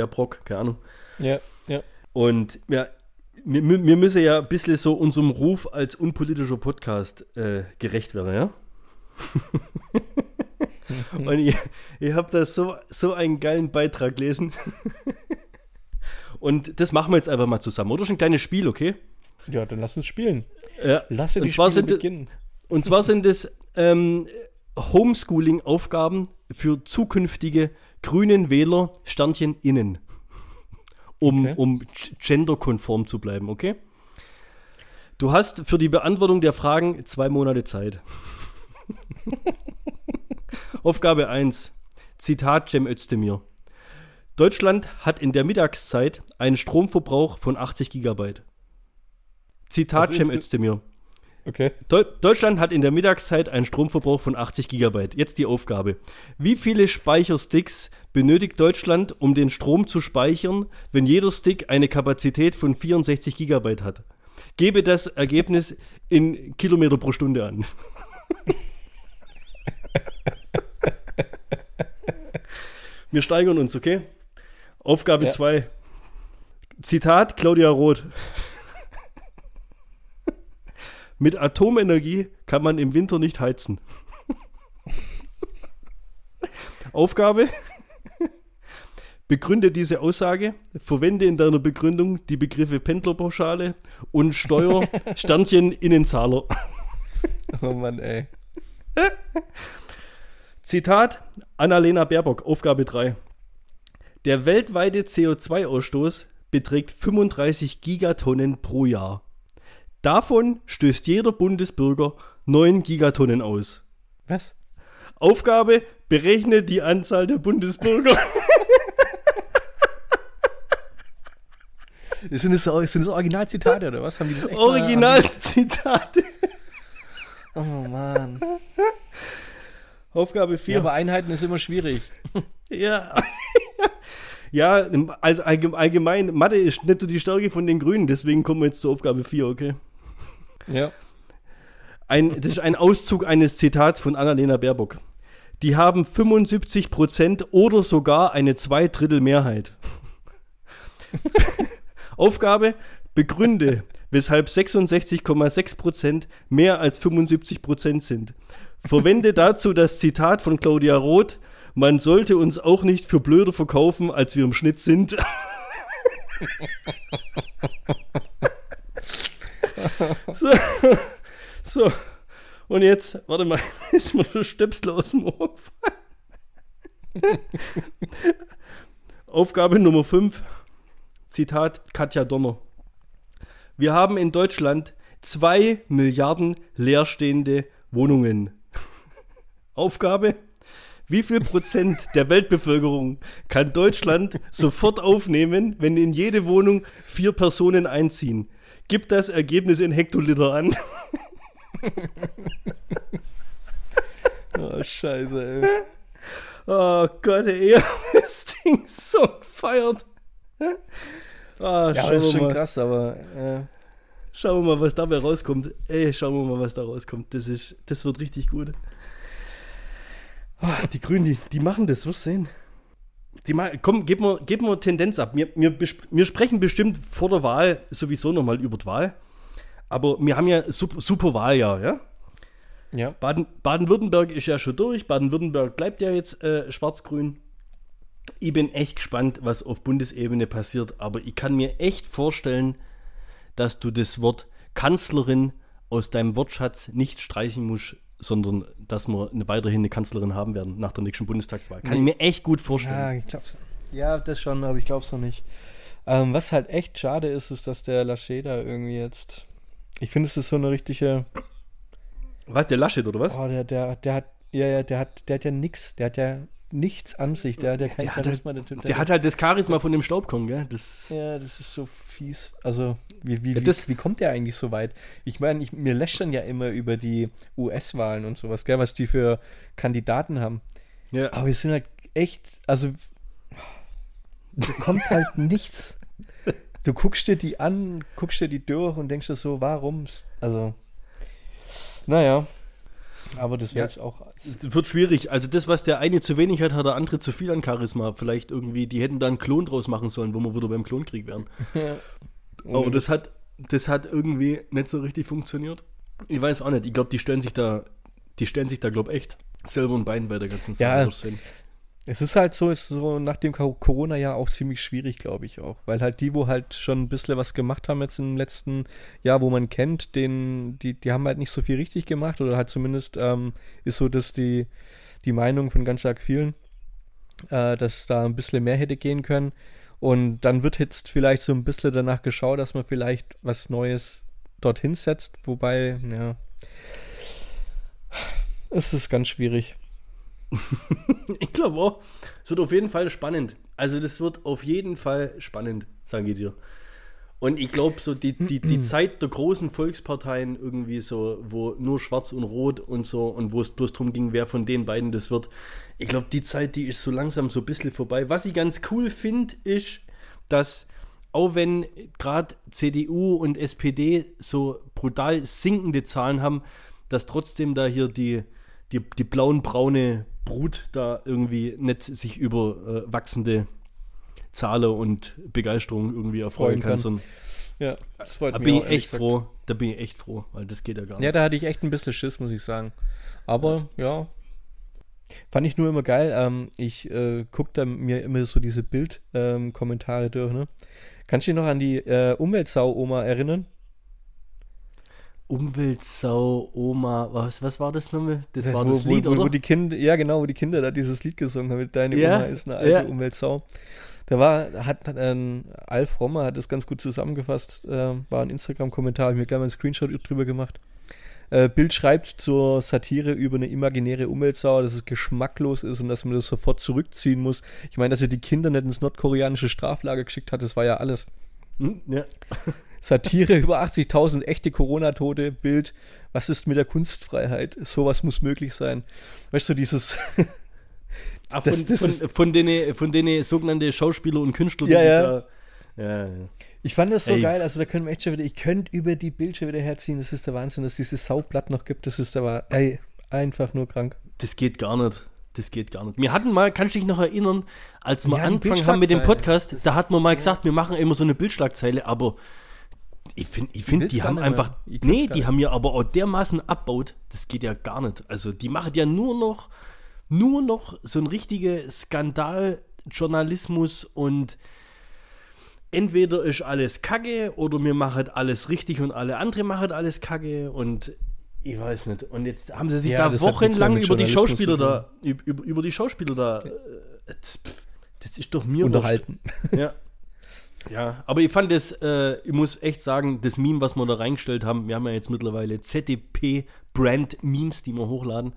keine Ahnung. Ja, ja. Und ja, wir müssen ja ein bisschen so unserem Ruf als unpolitischer Podcast gerecht werden, ja? Und ich habe da so einen geilen Beitrag gelesen. Und das machen wir jetzt einfach mal zusammen, oder? Schon ein kleines Spiel, okay? Ja, dann lass uns spielen. Ja. Lass uns die Spiele beginnen. Und zwar sind es Homeschooling-Aufgaben für zukünftige grünen Wähler *innen, um genderkonform zu bleiben, okay? Du hast für die Beantwortung der Fragen 2 Monate Zeit. Aufgabe 1. Zitat Cem Özdemir. Deutschland hat in der Mittagszeit einen Stromverbrauch von 80 Gigabyte. Zitat Cem Özdemir. Okay. Deutschland hat in der Mittagszeit einen Stromverbrauch von 80 Gigabyte. Jetzt die Aufgabe. Wie viele Speichersticks benötigt Deutschland, um den Strom zu speichern, wenn jeder Stick eine Kapazität von 64 Gigabyte hat? Gebe das Ergebnis in Kilometer pro Stunde an. Wir steigern uns, okay? Aufgabe 2. Ja. Zitat Claudia Roth. Mit Atomenergie kann man im Winter nicht heizen. Aufgabe: Begründe diese Aussage, verwende in deiner Begründung die Begriffe Pendlerpauschale und Steuer-Innenzahler. Oh Mann, ey. Zitat Annalena Baerbock, Aufgabe 3. Der weltweite CO2-Ausstoß beträgt 35 Gigatonnen pro Jahr. Davon stößt jeder Bundesbürger 9 Gigatonnen aus. Was? Aufgabe: Berechne die Anzahl der Bundesbürger. Sind das Originalzitate oder was? Haben die das echt Originalzitate. Oh Mann. Aufgabe 4. Ja, aber Einheiten ist immer schwierig. Ja. Ja, also allgemein, Mathe ist nicht so die Stärke von den Grünen, deswegen kommen wir jetzt zur Aufgabe 4, okay? Ja. Das ist ein Auszug eines Zitats von Annalena Baerbock. Die haben 75% oder sogar eine 2/3 Mehrheit. Aufgabe: Begründe, weshalb 66,6% mehr als 75% sind. Verwende dazu das Zitat von Claudia Roth: Man sollte uns auch nicht für blöder verkaufen, als wir im Schnitt sind. So. Und jetzt, warte mal, ist mir der Stöpsel aus dem Ohr gefallen. Aufgabe Nummer 5. Zitat Katja Dörner. Wir haben in Deutschland 2 Milliarden leerstehende Wohnungen. Aufgabe: Wie viel Prozent der Weltbevölkerung kann Deutschland sofort aufnehmen, wenn in jede Wohnung 4 Personen einziehen? Gib das Ergebnis in Hektoliter an. Oh, scheiße, ey. Oh Gott, ey, ihr habt das Ding so gefeiert. Oh, ja, das ist schon krass, aber... Schauen wir mal, was dabei rauskommt. Ey, schauen wir mal, was da rauskommt. Das wird richtig gut. Oh, die Grünen, die machen das, wirst du sehen. Komm, geben wir eine Tendenz ab. Wir sprechen bestimmt vor der Wahl sowieso nochmal über die Wahl. Aber wir haben ja super Wahljahr, ja? Ja. Baden-Württemberg ist ja schon durch. Baden-Württemberg bleibt ja jetzt schwarz-grün. Ich bin echt gespannt, was auf Bundesebene passiert. Aber ich kann mir echt vorstellen, dass du das Wort Kanzlerin aus deinem Wortschatz nicht streichen musst, sondern dass wir weiterhin eine Kanzlerin haben werden nach der nächsten Bundestagswahl. Kann ich mir echt gut vorstellen. Ja, ich glaub's. Ja, das schon, aber ich glaub's noch nicht. Was halt echt schade ist, ist, dass der Laschet da irgendwie jetzt... Ich finde, es ist so eine richtige... Was, der Laschet, oder was? Oh, der hat ja nichts an sich. Der hat halt das Charisma von dem Staubkorn, gell? Das ist so fies. Also, wie kommt der eigentlich so weit? Ich meine, mir lästern ja immer über die US-Wahlen und sowas, gell? Was die für Kandidaten haben. Ja. Aber wir sind halt echt, also, da kommt halt nichts. Du guckst dir die an, guckst dir die durch und denkst dir so, warum? Also, naja. Aber das wird auch. Wird schwierig. Also, das, was der eine zu wenig hat der andere zu viel an Charisma. Vielleicht irgendwie, die hätten da einen Klon draus machen sollen, wo wir wieder beim Klonkrieg wären. Ja. Aber das hat irgendwie nicht so richtig funktioniert. Ich weiß auch nicht. Ich glaube, die stellen sich da, echt selber ein Bein bei der ganzen Sache. Ja, es ist halt so, nach dem Corona-Jahr auch ziemlich schwierig, glaube ich auch. Weil halt die, wo halt schon ein bisschen was gemacht haben jetzt im letzten Jahr, wo man kennt, die haben halt nicht so viel richtig gemacht oder halt zumindest ist so, dass die Meinung von ganz stark vielen, dass da ein bisschen mehr hätte gehen können. Und dann wird jetzt vielleicht so ein bisschen danach geschaut, dass man vielleicht was Neues dorthin setzt. Wobei, ja, es ist ganz schwierig. Ich glaube auch. Es wird auf jeden Fall spannend. Also das wird auf jeden Fall spannend, sage ich dir. Und ich glaube, so die Zeit der großen Volksparteien irgendwie so, wo nur Schwarz und Rot und so und wo es bloß darum ging, wer von den beiden das wird. Ich glaube, die Zeit, die ist so langsam so ein bisschen vorbei. Was ich ganz cool finde, ist, dass auch wenn gerade CDU und SPD so brutal sinkende Zahlen haben, dass trotzdem da hier die blauen-braune Brut da irgendwie nicht sich über wachsende Zahlen und Begeisterung irgendwie erfreuen kann. Ja, das freut mich auch, ehrlich gesagt. Da bin ich echt froh, weil das geht ja gar nicht. Ja, da hatte ich echt ein bisschen Schiss, muss ich sagen. Aber, ja, fand ich nur immer geil. Ich gucke da mir immer so diese Bild-Kommentare durch, ne? Kannst du dich noch an die Umweltsau-Oma erinnern? Umweltsau, Oma, was war das nochmal? Das war das Lied, oder? Wo die Kinder da dieses Lied gesungen haben. Deine Oma ist eine alte Umweltsau. Da Alf Rommer hat das ganz gut zusammengefasst, war ein Instagram-Kommentar, habe ich mir gleich mal einen Screenshot drüber gemacht. Bild schreibt zur Satire über eine imaginäre Umweltsau, dass es geschmacklos ist und dass man das sofort zurückziehen muss. Ich meine, dass ihr die Kinder nicht ins nordkoreanische Straflager geschickt hat, das war ja alles. Hm? Ja. Satire über 80.000 echte Corona-Tote, Bild, was ist mit der Kunstfreiheit? Sowas muss möglich sein. Weißt du, dieses... von denen sogenannten Schauspieler und Künstler. Ich fand das so geil, also da können wir echt schon wieder... Ich könnte über die Bildschirme wieder herziehen, das ist der Wahnsinn, dass es dieses Saublatt noch gibt, das ist aber einfach nur krank. Das geht gar nicht. Wir hatten mal, kannst du dich noch erinnern, als wir angefangen haben mit dem Podcast, da hatten wir mal gesagt, wir machen immer so eine Bildschlagzeile, aber... Ich finde, die haben einfach... die haben ja aber auch dermaßen abgebaut, das geht ja gar nicht. Also die machen ja nur noch so einen richtigen Skandaljournalismus und entweder ist alles Kacke oder wir machen alles richtig und alle anderen machen alles Kacke und ich weiß nicht. Und jetzt haben sie sich da wochenlang über die Schauspieler da... Das ist doch mir unterhalten. Ja. Ja, aber ich fand das, ich muss echt sagen, das Meme, was wir da reingestellt haben, wir haben ja jetzt mittlerweile ZDP-Brand-Memes, die wir hochladen.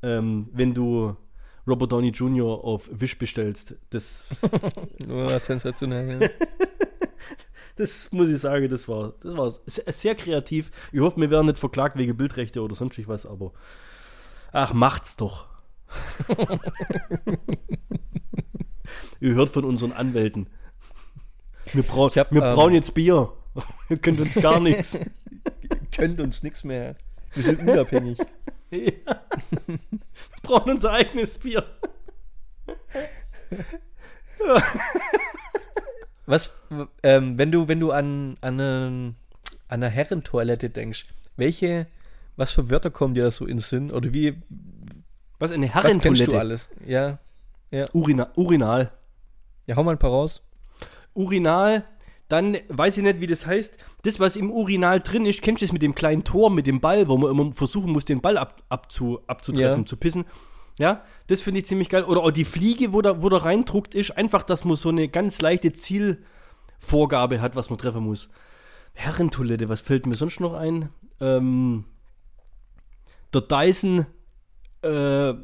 Wenn du Robert Downey Jr. auf Wish bestellst. Das war sensationell. Das muss ich sagen, das war sehr kreativ. Ich hoffe, wir werden nicht verklagt wegen Bildrechte oder sonst was, aber ach, macht's doch. Ihr hört von unseren Anwälten. Wir brauchen jetzt Bier. Ihr könnt uns gar nichts. Könnt uns nichts mehr. Wir sind unabhängig. Ja. Wir brauchen unser eigenes Bier. Ja. Was, wenn du an eine Herrentoilette denkst, was für Wörter kommen dir da so in den Sinn? Oder wie? Was, eine Herrentoilette? Was kennst du alles? Ja. Urinal. Ja, hau mal ein paar raus. Urinal, dann weiß ich nicht, wie das heißt. Das, was im Urinal drin ist, kennst du das mit dem kleinen Tor, mit dem Ball, wo man immer versuchen muss, den Ball abzutreffen, zu pissen. Ja, das finde ich ziemlich geil. Oder auch die Fliege, wo da reindruckt ist, einfach, dass man so eine ganz leichte Zielvorgabe hat, was man treffen muss. Herrentoilette, was fällt mir sonst noch ein? Der Dyson. Du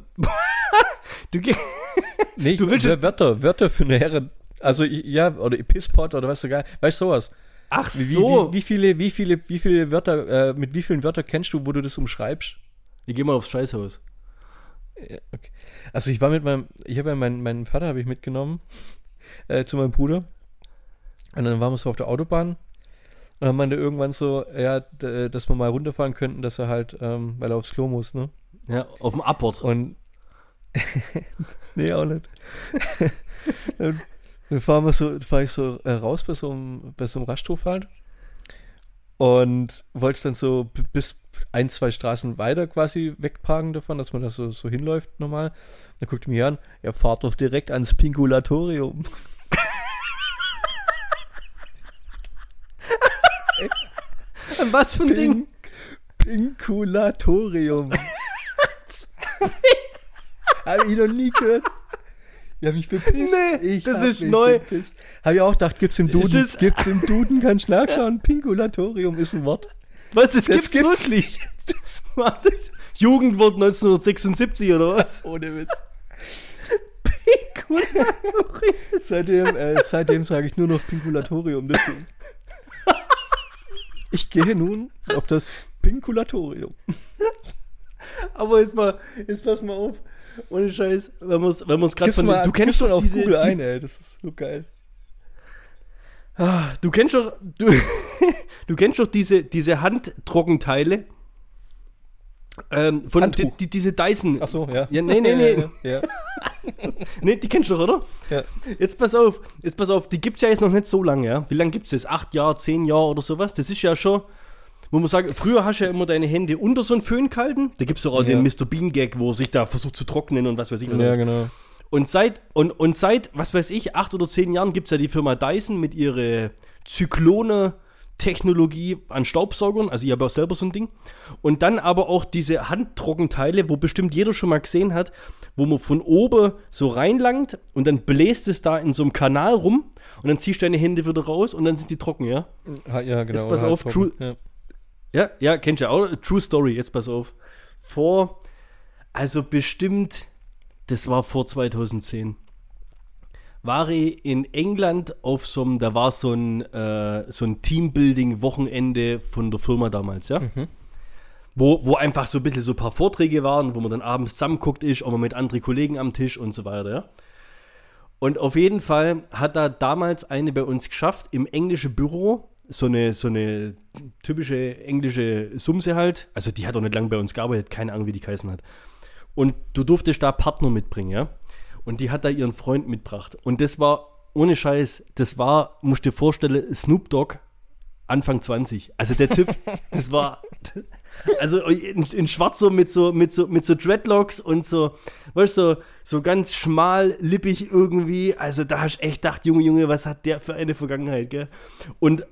willst Wörter für eine Herren. Also, ja, oder Pisspot oder was sogar. Weißt du sowas? Ach so. Wie viele Wörter, mit wie vielen Wörtern kennst du, wo du das umschreibst? Ich geh mal aufs Scheißhaus. Okay. Also ich war mit meinen Vater habe ich mitgenommen zu meinem Bruder und dann waren wir so auf der Autobahn und dann meinte irgendwann so, ja, dass wir mal runterfahren könnten, dass er halt, weil er aufs Klo muss, ne? Ja, auf dem Abort. Und nee, auch nicht. Dann fahre ich so raus bei so einem Rasthof halt und wollte dann so bis 1-2 Straßen weiter quasi wegparken davon, dass man da so hinläuft normal. Dann guckt mich an, ja, fahrt doch direkt ans Pingulatorium. An was für ein Ding? Pingulatorium. Habe ich noch nie gehört. Ich habe mich bepisst. Nee, das ist neu. Habe ich auch gedacht, gibt's im Duden, kannst du nachschauen. Pingulatorium ist ein Wort. Was, das gibt's wirklich? Das war das Jugendwort 1976, oder was? Ohne Witz. Pingulatorium. Seitdem sage ich nur noch Pingulatorium. Deswegen. Ich gehe nun auf das Pingulatorium. Aber jetzt pass mal auf. Ohne Scheiß. Wenn man's gerade von... Du kennst doch auf diese, Google ein, ey. Das ist so geil. Du kennst doch diese Handtrockenteile von diese Dyson. Ach so, ja. Ja, nee. Ja. Nee, die kennst du doch, oder? Ja. Jetzt pass auf, die gibt's ja jetzt noch nicht so lange, ja. Wie lange gibt's das? 8 Jahre, 10 Jahre oder sowas? Das ist ja schon, wo man sagt, früher hast du ja immer deine Hände unter so einen Föhn gehalten. Da gibt's doch auch den Mr. Bean Gag, wo er sich da versucht zu trocknen und was weiß ich was. Ja, genau. Und seit, was weiß ich, 8 oder 10 Jahren gibt es ja die Firma Dyson mit ihrer Zyklone-Technologie an Staubsaugern. Also ich habe auch selber so ein Ding. Und dann aber auch diese Handtrockenteile, wo bestimmt jeder schon mal gesehen hat, wo man von oben so reinlangt und dann bläst es da in so einem Kanal rum und dann ziehst du deine Hände wieder raus und dann sind die trocken, ja? Ja, genau. Jetzt pass auf, True... Ja, kennst du ja auch. True Story, jetzt pass auf. Das war vor 2010. War ich in England auf da war so ein Teambuilding-Wochenende von der Firma damals, ja? Mhm. Wo einfach so ein bisschen so ein paar Vorträge waren, wo man dann abends zusammenguckt ist, auch mal mit anderen Kollegen am Tisch und so weiter, ja? Und auf jeden Fall hat da damals eine bei uns geschafft, im englischen Büro, so eine typische englische Sumse halt, also die hat auch nicht lange bei uns gearbeitet, keine Ahnung, wie die geheißen hat. Und du durftest da Partner mitbringen, ja? Und die hat da ihren Freund mitgebracht. Und das war, ohne Scheiß, musst du dir vorstellen, Snoop Dogg, Anfang 20. Also der Typ, das war, also in schwarz so mit so Dreadlocks und so, weißt du, so ganz schmal, lippig irgendwie. Also da hast du echt gedacht, Junge, was hat der für eine Vergangenheit, gell? Und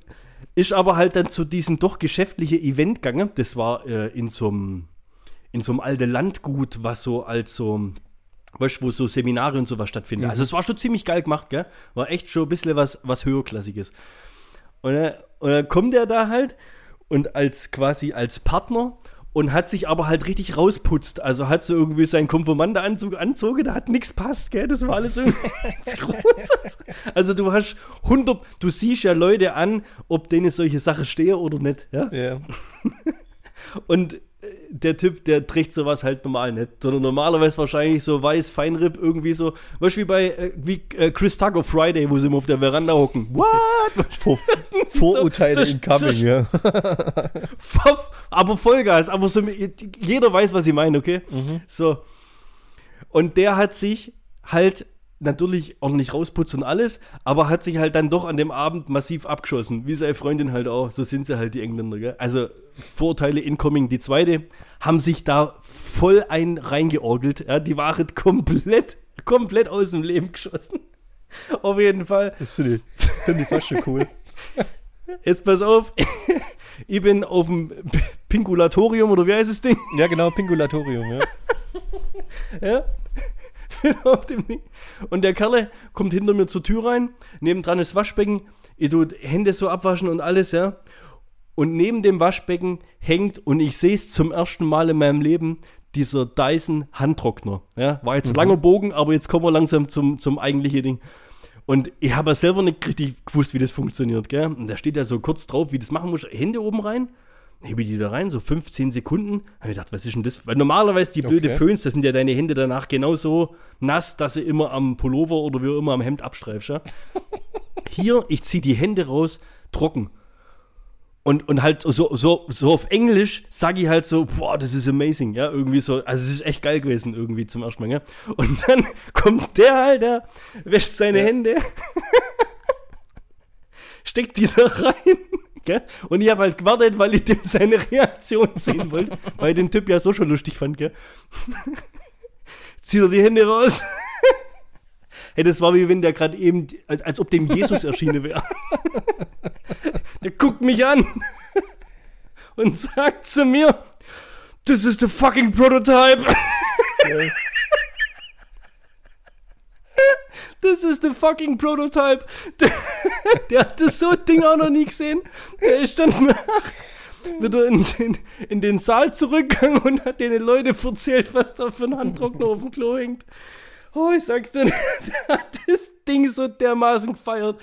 ist aber halt dann zu diesem doch geschäftlichen Event gegangen. Das war in so einem alten Landgut, was so als so, weißt du, wo so Seminare und sowas stattfinden. Mhm. Also es war schon ziemlich geil gemacht, gell? War echt schon ein bisschen was Höherklassiges. Und dann kommt er da halt und als Partner und hat sich aber halt richtig rausputzt. Also hat so irgendwie seinen Konfirmandenanzug anzogen, da hat nichts passt, gell? Das war alles so groß. Also du hast 100, du siehst ja Leute an, ob denen solche Sachen stehen oder nicht. Ja. Yeah. Und der Typ, der trägt sowas halt normal nicht, sondern normalerweise wahrscheinlich so weiß, Feinripp, irgendwie so, weißt du, wie bei Chris Tucker Friday, wo sie immer auf der Veranda hocken. What? Vorurteile so, incoming, so, ja. Aber Vollgas, aber so, jeder weiß, was ich meine, okay? Mhm. So. Und der hat sich halt natürlich ordentlich rausputzt und alles, aber hat sich halt dann doch an dem Abend massiv abgeschossen, wie seine Freundin halt auch, so sind sie halt die Engländer, gell? Also Vorurteile incoming, die zweite, haben sich da voll ein reingeorgelt, ja? Die waren komplett aus dem Leben geschossen. Auf jeden Fall. Das finde ich fast schon cool. Jetzt pass auf, ich bin auf dem Pingulatorium, oder wie heißt das Ding? Ja genau, Pingulatorium, ja. Ja. Auf dem Ding. Und der Kerle kommt hinter mir zur Tür rein, nebendran ist Waschbecken, ich tue Hände so abwaschen und alles, ja. Und neben dem Waschbecken hängt, und ich sehe es zum ersten Mal in meinem Leben, dieser Dyson Handtrockner. Ja? War jetzt ein langer Bogen, aber jetzt kommen wir langsam zum eigentlichen Ding. Und ich habe ja selber nicht richtig gewusst, wie das funktioniert, gell. Und da steht ja so kurz drauf, wie das machen muss, Hände oben rein. Hebe die da rein, so 15 Sekunden. Habe ich gedacht, was ist denn das? Weil normalerweise die blöde Föhns, das sind ja deine Hände danach genauso nass, dass sie immer am Pullover oder wie immer am Hemd abstreifst. Ja? Hier, ich ziehe die Hände raus, trocken. Und halt so auf Englisch sage ich halt so, boah, das ist amazing, ja, irgendwie so, also es ist echt geil gewesen irgendwie zum ersten Mal, ja? Und dann kommt der halt, der wäscht seine Hände, steckt die da rein. Gell? Und ich habe halt gewartet, weil ich dem seine Reaktion sehen wollte, weil ich den Typ ja so schon lustig fand, gell? Zieht er die Hände raus. Hey, das war wie wenn der gerade eben, als ob dem Jesus erschienen wäre. Der guckt mich an und sagt zu mir, "This is the fucking prototype." Okay. Das ist der fucking Prototype. Der hat das so Ding auch noch nie gesehen. Der ist dann wieder in den Saal zurückgegangen und hat den Leuten erzählt, was da für ein Handtrockner auf dem Klo hängt. Oh, ich sag's dir, der hat das Ding so dermaßen gefeiert.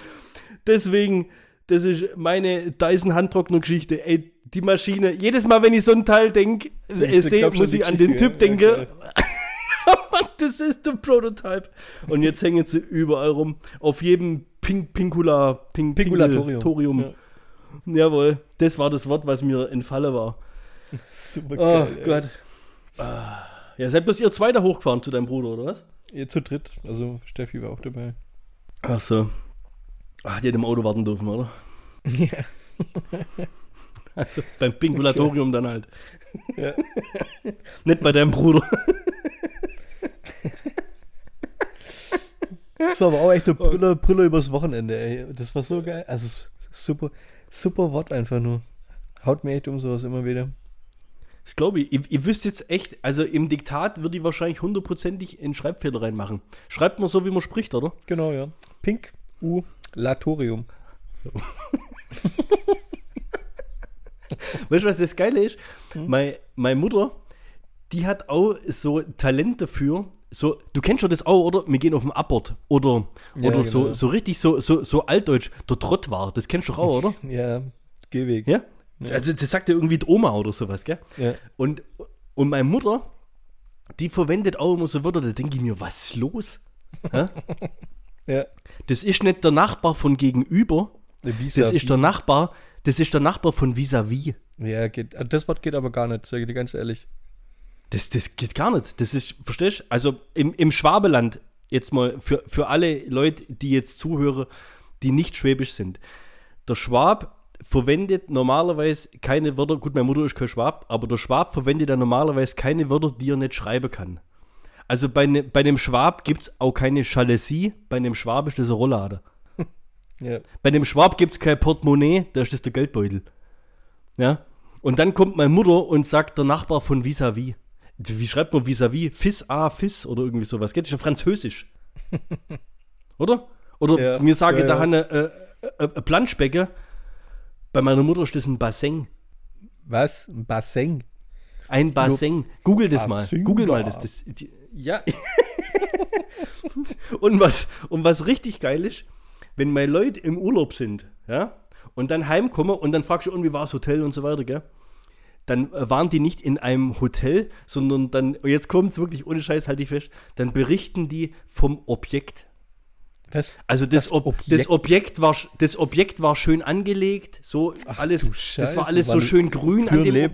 Deswegen, das ist meine Dyson-Handtrockner-Geschichte. Ey, die Maschine, jedes Mal, wenn ich so ein Teil denke, muss ich an den Typ denken. Okay. Das ist der Prototype. Und jetzt hängen sie überall rum. Auf jedem Pingulatorium. Ja. Jawohl, das war das Wort, was mir entfallen war. Super geil. Oh Gott. Ja, seid bloß ihr Zweiter hochgefahren zu deinem Bruder, oder was? Ihr zu dritt. Also Steffi war auch dabei. Ach so. Ach, die hat im Auto warten dürfen, oder? Ja. Also beim Pingulatorium dann halt. Ja. Nicht bei deinem Bruder. Das war aber auch echt eine Brille übers Wochenende, ey. Das war so geil. Also super, super Wort einfach nur. Haut mir echt um sowas immer wieder. Das glaube ich. Ihr wisst jetzt echt, also im Diktat würde ich wahrscheinlich 100%ig einen Schreibfehler reinmachen. Schreibt man so, wie man spricht, oder? Genau, ja. Pingulatorium. Weißt du, was das Geile ist? Meine Mutter, die hat auch so Talent dafür, so, du kennst schon das auch, oder? Wir gehen auf dem Abbord. Oder so, so richtig so altdeutsch, der Trott war. Das kennst du doch auch, oder? Ja, Gehweg. Ja? Ja. Also das sagt ja irgendwie die Oma oder sowas, gell? Ja. Und meine Mutter, die verwendet auch immer so Wörter, da denke ich mir, was ist los? Ja. Das ist nicht der Nachbar von gegenüber, das ist der Nachbar von vis-à-vis. Ja, das Wort geht aber gar nicht, sage ich dir ganz ehrlich. Das geht gar nicht. Das ist, verstehst du? Also im Schwabeland, jetzt mal für alle Leute, die jetzt zuhören, die nicht schwäbisch sind. Der Schwab verwendet normalerweise keine Wörter. Gut, meine Mutter ist kein Schwab, aber der Schwab verwendet ja normalerweise keine Wörter, die er nicht schreiben kann. Also bei dem Schwab gibt es auch keine Jalousie, bei dem Schwab ist das eine Rolllade. Ja. Bei dem Schwab gibt es kein Portemonnaie, da ist das der Geldbeutel. Ja? Und dann kommt meine Mutter und sagt, der Nachbar von vis-à-vis. Wie schreibt man vis-à-vis? Fis oder irgendwie sowas. Geht schon Französisch. Oder? Oder ja, mir sage da eine Planschbecke. Bei meiner Mutter ist das ein Basseng. Was? Ein Basseng? Ein Baseng. Google das mal. Google mal das. Ja. Und was richtig geil ist, wenn meine Leute im Urlaub sind, ja, und dann heimkomme und dann fragst du, und wie war das Hotel und so weiter, gell? Dann waren die nicht in einem Hotel, sondern dann, jetzt kommt es wirklich ohne Scheiß, halt dich fest, dann berichten die vom Objekt. Was? Also das Objekt war schön angelegt, so. Ach, alles, das war alles so schön grün an dem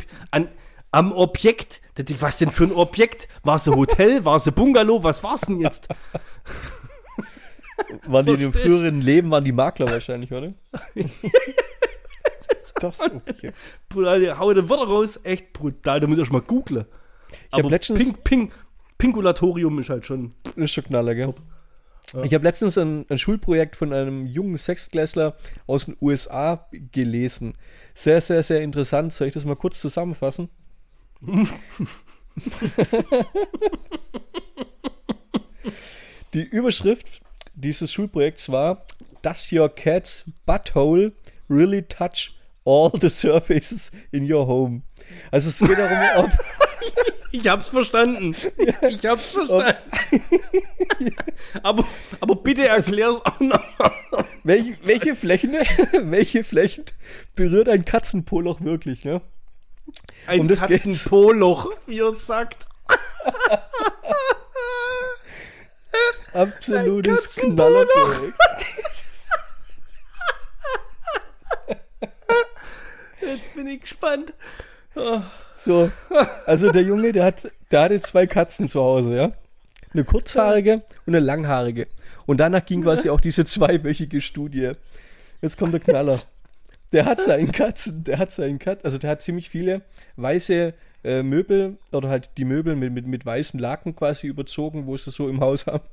am Objekt. Was denn für ein Objekt? War es ein Hotel? War es ein Bungalow? Was war es denn jetzt? Waren die in dem früheren Leben, waren die Makler wahrscheinlich, oder? Das Objekt. Brutal, hau den Wörter raus, echt brutal, da muss ich auch schon mal googlen. Aber Pinkulatorium ist halt schon... Ist schon Knaller, gell? Ja. Ich habe letztens ein Schulprojekt von einem jungen Sechstklässler aus den USA gelesen. Sehr, sehr, sehr interessant. Soll ich das mal kurz zusammenfassen? Die Überschrift dieses Schulprojekts war: Does your cat's butthole really touch all the surfaces in your home? Also es geht darum, ob... Ich hab's verstanden. Aber bitte erklär's auch noch. Welche Flächen berührt ein Katzenpoloch wirklich, ne? Ein Katzenpoloch, wie ihr sagt. Absolutes Knallerprojekt. Jetzt bin ich gespannt. Oh. So, also der Junge, der hatte zwei Katzen zu Hause, ja. Eine kurzhaarige und eine langhaarige. Und danach ging quasi auch diese zweiwöchige Studie. Jetzt kommt der Knaller. Der hat ziemlich viele weiße Möbel, oder halt die Möbel mit weißen Laken quasi überzogen, wo sie so im Haus haben.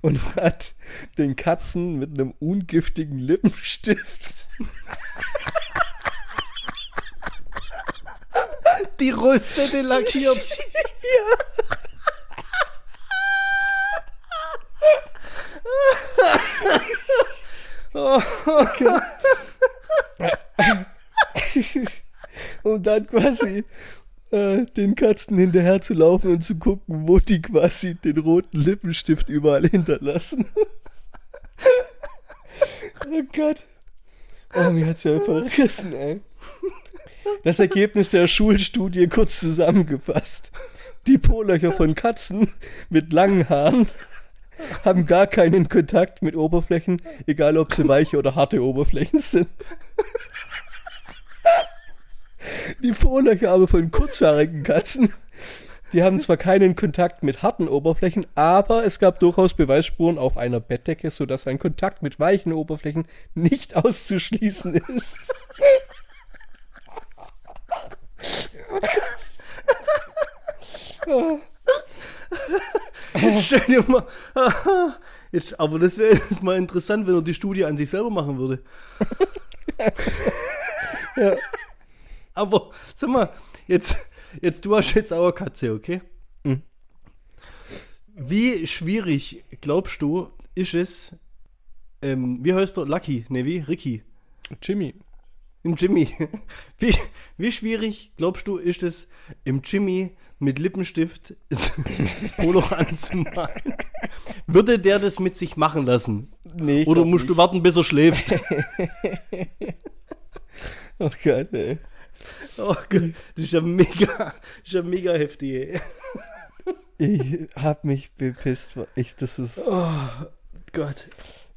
Und hat den Katzen mit einem ungiftigen Lippenstift... die Rosette lackiert. Ja. Oh, okay. Und dann quasi den Katzen hinterher zu laufen und zu gucken, wo die quasi den roten Lippenstift überall hinterlassen. Oh Gott. Oh, mir hat's ja verrissen, ey. Das Ergebnis der Schulstudie kurz zusammengefasst. Die Po-Löcher von Katzen mit langen Haaren haben gar keinen Kontakt mit Oberflächen, egal ob sie weiche oder harte Oberflächen sind. Die Po-Löcher aber von kurzhaarigen Katzen, die haben zwar keinen Kontakt mit harten Oberflächen, aber es gab durchaus Beweisspuren auf einer Bettdecke, sodass ein Kontakt mit weichen Oberflächen nicht auszuschließen ist. Stell dir mal, aber das wäre jetzt mal interessant, wenn er die Studie an sich selber machen würde. Ja. Aber sag mal, jetzt du hast jetzt auch eine Katze, okay? Mhm. Wie schwierig, glaubst du, ist es, wie heißt der? Lucky? Ne, wie? Ricky? Jimmy. Im Jimmy. Wie schwierig, glaubst du, ist es, im Jimmy mit Lippenstift das Poloch anzumalen? Würde der das mit sich machen lassen? Nee. Oder musst du warten, bis er schläft? Oh Gott, ey. Oh Gott, das ist ja mega heftig, ey. Ich hab mich bepisst. Oh Gott.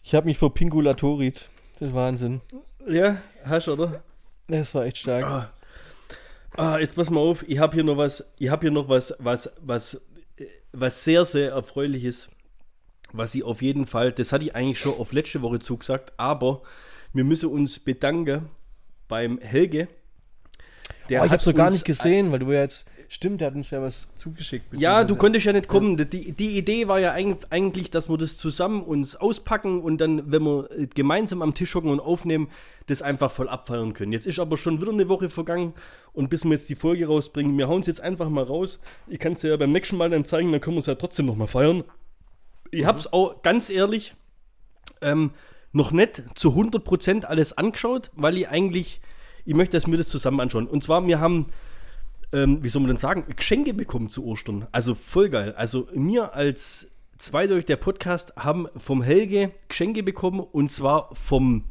Ich hab mich vor Pingulatorit. Das ist Wahnsinn. Ja, hast du, oder? Das war echt stark. Jetzt pass mal auf, ich habe hier noch was sehr, sehr Erfreuliches, was ich auf jeden Fall, das hatte ich eigentlich schon auf letzte Woche zugesagt, aber wir müssen uns bedanken beim Helge. Der ich habe es gar nicht gesehen, weil du ja jetzt, stimmt, der hat uns ja was zugeschickt. Ja, du konntest ja nicht kommen. Die Idee war ja eigentlich, dass wir das zusammen uns auspacken und dann, wenn wir gemeinsam am Tisch hocken und aufnehmen, das einfach voll abfeiern können. Jetzt ist aber schon wieder eine Woche vergangen und bis wir jetzt die Folge rausbringen, wir hauen es jetzt einfach mal raus. Ich kann es ja beim nächsten Mal dann zeigen, dann können wir es ja trotzdem nochmal feiern. Ich habe es auch, ganz ehrlich, noch nicht zu 100% alles angeschaut, weil ich möchte, dass wir das zusammen anschauen. Und zwar, wir haben wie soll man denn sagen, Geschenke bekommen zu Ostern. Also voll geil. Also mir als zwei durch der Podcast haben vom Helge Geschenke bekommen, und zwar vom,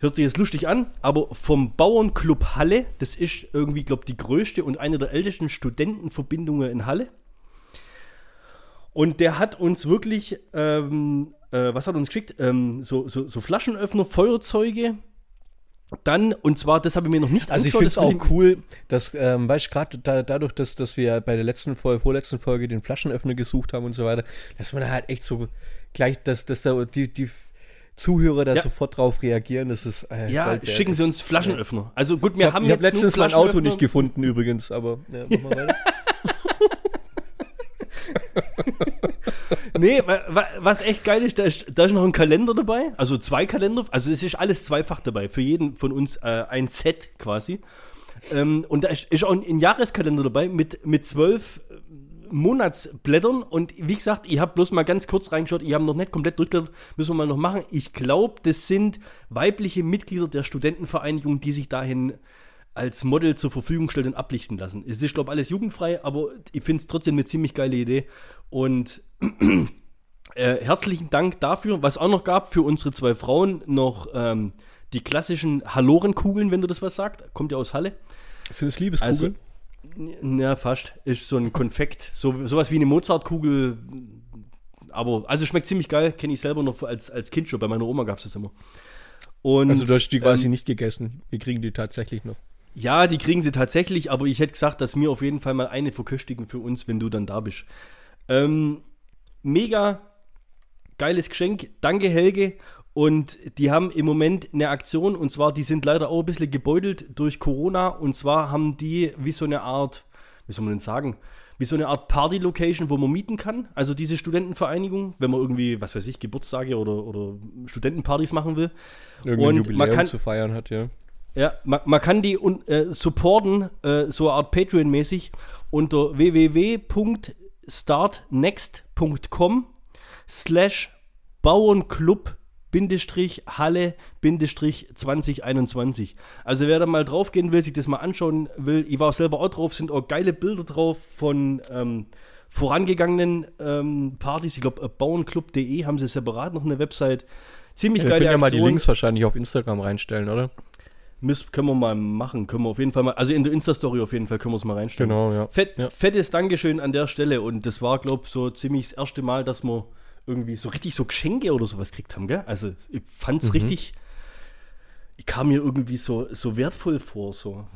hört sich jetzt lustig an, aber vom Bauernclub Halle. Das ist irgendwie, glaube ich, die größte und eine der ältesten Studentenverbindungen in Halle. Und der hat uns wirklich, was hat er uns geschickt? So Flaschenöffner, Feuerzeuge. Dann, und zwar, das habe ich mir noch nicht angeschaut. Also ich finde es auch cool, dass, weißt du, gerade dadurch, dass wir bei der vorletzten Folge den Flaschenöffner gesucht haben und so weiter, dass man da halt echt so gleich, dass da die Zuhörer da sofort drauf reagieren, das ist... schicken sie uns Flaschenöffner. Ja. Also gut, wir haben jetzt letztens mein Auto nicht gefunden übrigens, aber... Ja, mach mal weiter. Nee, was echt geil ist, da ist noch ein Kalender dabei, also zwei Kalender, also es ist alles zweifach dabei, für jeden von uns ein Set quasi. Und da ist auch ein Jahreskalender dabei mit 12 Monatsblättern, und wie gesagt, ich habe bloß mal ganz kurz reingeschaut, ich habe noch nicht komplett durchgeblättert, müssen wir mal noch machen. Ich glaube, das sind weibliche Mitglieder der Studentenvereinigung, die sich dahin als Model zur Verfügung stellen und ablichten lassen. Es ist, glaube ich, alles jugendfrei, aber ich finde es trotzdem eine ziemlich geile Idee. Und herzlichen Dank dafür. Was auch noch gab für unsere zwei Frauen, noch die klassischen Hallorenkugeln, wenn du das was sagst. Kommt ja aus Halle. Sind es Liebeskugeln? Also, fast. Ist so ein Konfekt. Sowas wie eine Mozartkugel. Aber, also schmeckt ziemlich geil. Kenne ich selber noch als Kind schon. Bei meiner Oma gab es das immer. Und, also du hast die quasi nicht gegessen. Wir kriegen die tatsächlich noch. Ja, die kriegen sie tatsächlich, aber ich hätte gesagt, dass wir auf jeden Fall mal eine verköstigen für uns, wenn du dann da bist. Mega geiles Geschenk. Danke, Helge. Und die haben im Moment eine Aktion, und zwar, die sind leider auch ein bisschen gebeutelt durch Corona, und zwar haben die wie so eine Art, wie soll man denn sagen, wie so eine Art Party-Location, wo man mieten kann. Also diese Studentenvereinigung, wenn man irgendwie, was weiß ich, Geburtstage oder Studentenpartys machen will. Irgendwie ein Jubiläum zu feiern hat, ja. Ja, man kann die supporten, so eine Art Patreon-mäßig, unter www.startnext.com/Bauernclub-Halle-2021. Also wer da mal drauf gehen will, sich das mal anschauen will, ich war selber auch drauf, sind auch geile Bilder drauf von vorangegangenen Partys. Ich glaube, bauernclub.de haben sie separat noch eine Website. Ziemlich geile Aktion. Wir können ja mal die Links wahrscheinlich auf Instagram reinstellen, oder? Können wir mal machen, können wir auf jeden Fall mal, also in der Insta-Story auf jeden Fall können wir es mal reinstellen. Genau, ja. Fettes Dankeschön an der Stelle, und das war, glaube ich, so ziemlich das erste Mal, dass wir irgendwie so richtig so Geschenke oder sowas gekriegt haben, gell? Also ich fand es richtig, ich kam mir irgendwie so wertvoll vor, so.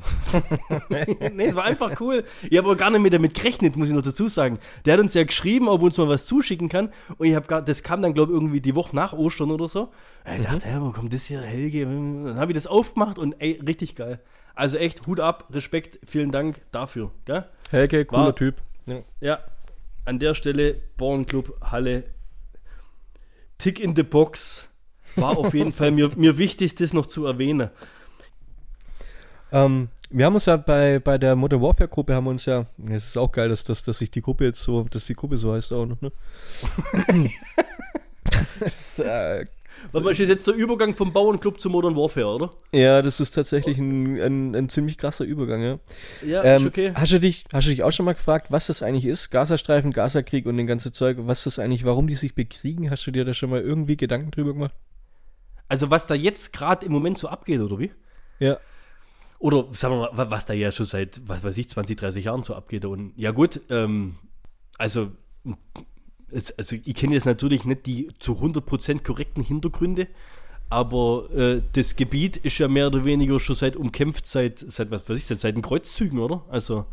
Nee, es war einfach cool. Ich habe aber gar nicht mehr damit gerechnet, muss ich noch dazu sagen. Der hat uns ja geschrieben, ob er uns mal was zuschicken kann, und das kam dann, glaube ich, irgendwie die Woche nach Ostern oder so. Ich dachte, hey, wo kommt das hier, Helge? Dann habe ich das aufgemacht, und ey, richtig geil. Also echt, Hut ab, Respekt, vielen Dank dafür, gell? Helge, cooler Typ. Ja, an der Stelle, Bauernclub Halle, Tick in the Box. War auf jeden Fall mir wichtig, das noch zu erwähnen. Wir haben uns ja bei der Modern Warfare Gruppe es ist auch geil, dass sich die Gruppe jetzt so, dass die Gruppe so heißt auch noch, ne? Aber ist jetzt der Übergang vom Bauernclub zu Modern Warfare, oder? Ja, das ist tatsächlich ein ziemlich krasser Übergang, ja. Ja, ist okay. Hast du dich auch schon mal gefragt, was das eigentlich ist? Gazastreifen, Gazakrieg und den ganzen Zeug, was das eigentlich, warum die sich bekriegen? Hast du dir da schon mal irgendwie Gedanken drüber gemacht? Also was da jetzt gerade im Moment so abgeht, oder wie? Ja. Oder sagen wir mal, was da ja schon seit, was weiß ich, 20, 30 Jahren so abgeht. Und ja gut, also ich kenne jetzt natürlich nicht die zu 100% korrekten Hintergründe, aber das Gebiet ist ja mehr oder weniger schon umkämpft seit den Kreuzzügen, oder? Also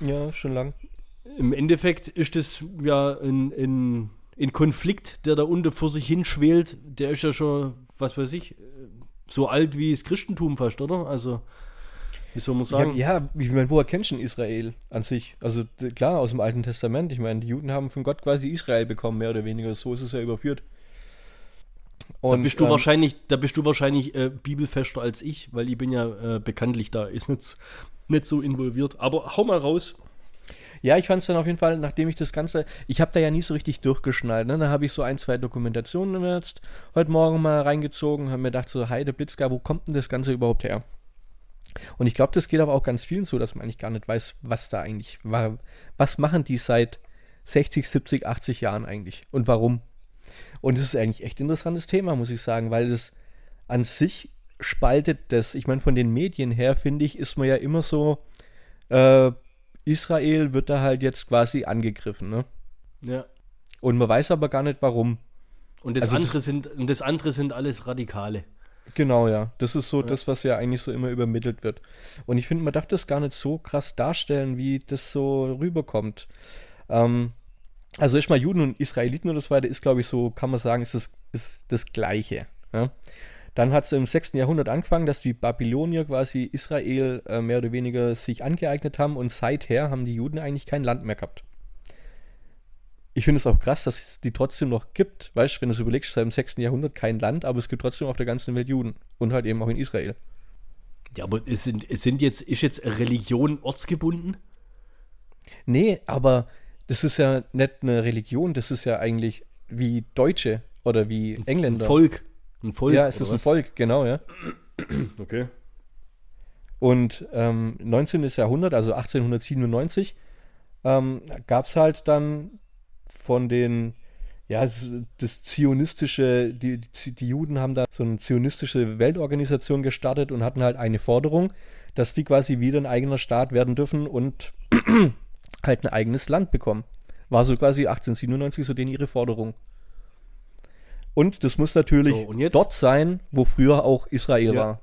ja, schon lang. Im Endeffekt ist das ja ein Konflikt, der da unten vor sich hin schwelt, der ist ja schon, was weiß ich, so alt wie das Christentum fast, oder? Also, wie soll man sagen? Ich meine, woher kennst du denn Israel an sich? Also klar, aus dem Alten Testament. Ich meine, die Juden haben von Gott quasi Israel bekommen, mehr oder weniger. So ist es ja überführt. Und da bist du wahrscheinlich bibelfester als ich, weil ich bin ja bekanntlich da, ist nicht so involviert. Aber hau mal raus. Ja, ich fand es dann auf jeden Fall, nachdem ich das Ganze, ich habe da ja nie so richtig durchgeschnallt, ne? Da habe ich so 1, 2 Dokumentationen jetzt heute Morgen mal reingezogen, habe mir gedacht so, Heide Blitzka, wo kommt denn das Ganze überhaupt her? Und ich glaube, das geht aber auch ganz vielen so, dass man eigentlich gar nicht weiß, was da eigentlich war. Was machen die seit 60, 70, 80 Jahren eigentlich und warum? Und das ist eigentlich echt ein interessantes Thema, muss ich sagen, weil es an sich spaltet das. Ich meine, von den Medien her, finde ich, ist man ja immer so, Israel wird da halt jetzt quasi angegriffen, ne? Ja. Und man weiß aber gar nicht, warum. Und das andere sind alles Radikale. Genau, ja. Das ist so das, was ja eigentlich so immer übermittelt wird. Und ich finde, man darf das gar nicht so krass darstellen, wie das so rüberkommt. Also erstmal Juden und Israeliten und das weiter ist, glaube ich, so, kann man sagen, ist das Gleiche. Ja? Dann hat es im 6. Jahrhundert angefangen, dass die Babylonier quasi Israel mehr oder weniger sich angeeignet haben und seither haben die Juden eigentlich kein Land mehr gehabt. Ich finde es auch krass, dass es die trotzdem noch gibt. Weißt du, wenn du es überlegst, seit dem 6. Jahrhundert kein Land, aber es gibt trotzdem auf der ganzen Welt Juden und halt eben auch in Israel. Ja, aber ist jetzt Religion ortsgebunden? Nee, aber das ist ja nicht eine Religion, das ist ja eigentlich wie Deutsche oder wie Engländer. Ein Volk. Ja, es ist ein Volk, genau, ja. Okay. Und 19. Jahrhundert, also 1897, gab es halt dann von den, ja, das zionistische, die Juden haben da so eine zionistische Weltorganisation gestartet und hatten halt eine Forderung, dass die quasi wieder ein eigener Staat werden dürfen und halt ein eigenes Land bekommen. War so quasi 1897 so denen ihre Forderung. Und das muss natürlich dort sein, wo früher auch Israel war.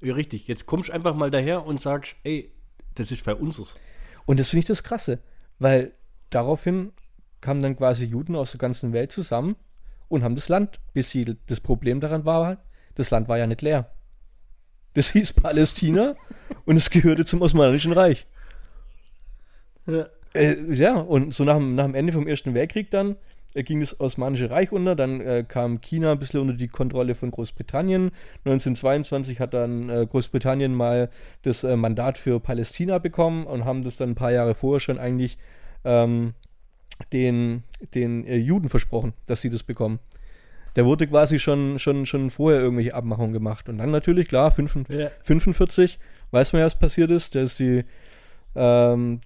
Ja, richtig. Jetzt kommst du einfach mal daher und sagst, ey, das ist bei unseres. Und das finde ich das Krasse, weil daraufhin kamen dann quasi Juden aus der ganzen Welt zusammen und haben das Land besiedelt. Das Problem daran war halt, das Land war ja nicht leer. Das hieß Palästina und es gehörte zum Osmanischen Reich. Ja, und so nach dem Ende vom Ersten Weltkrieg dann ging das Osmanische Reich unter, dann kam China ein bisschen unter die Kontrolle von Großbritannien. 1922 hat dann Großbritannien mal das Mandat für Palästina bekommen und haben das dann ein paar Jahre vorher schon eigentlich den Juden versprochen, dass sie das bekommen. Da wurde quasi schon vorher irgendwelche Abmachungen gemacht. Und dann natürlich, klar, 1945, weiß man ja, was passiert ist, dass die zum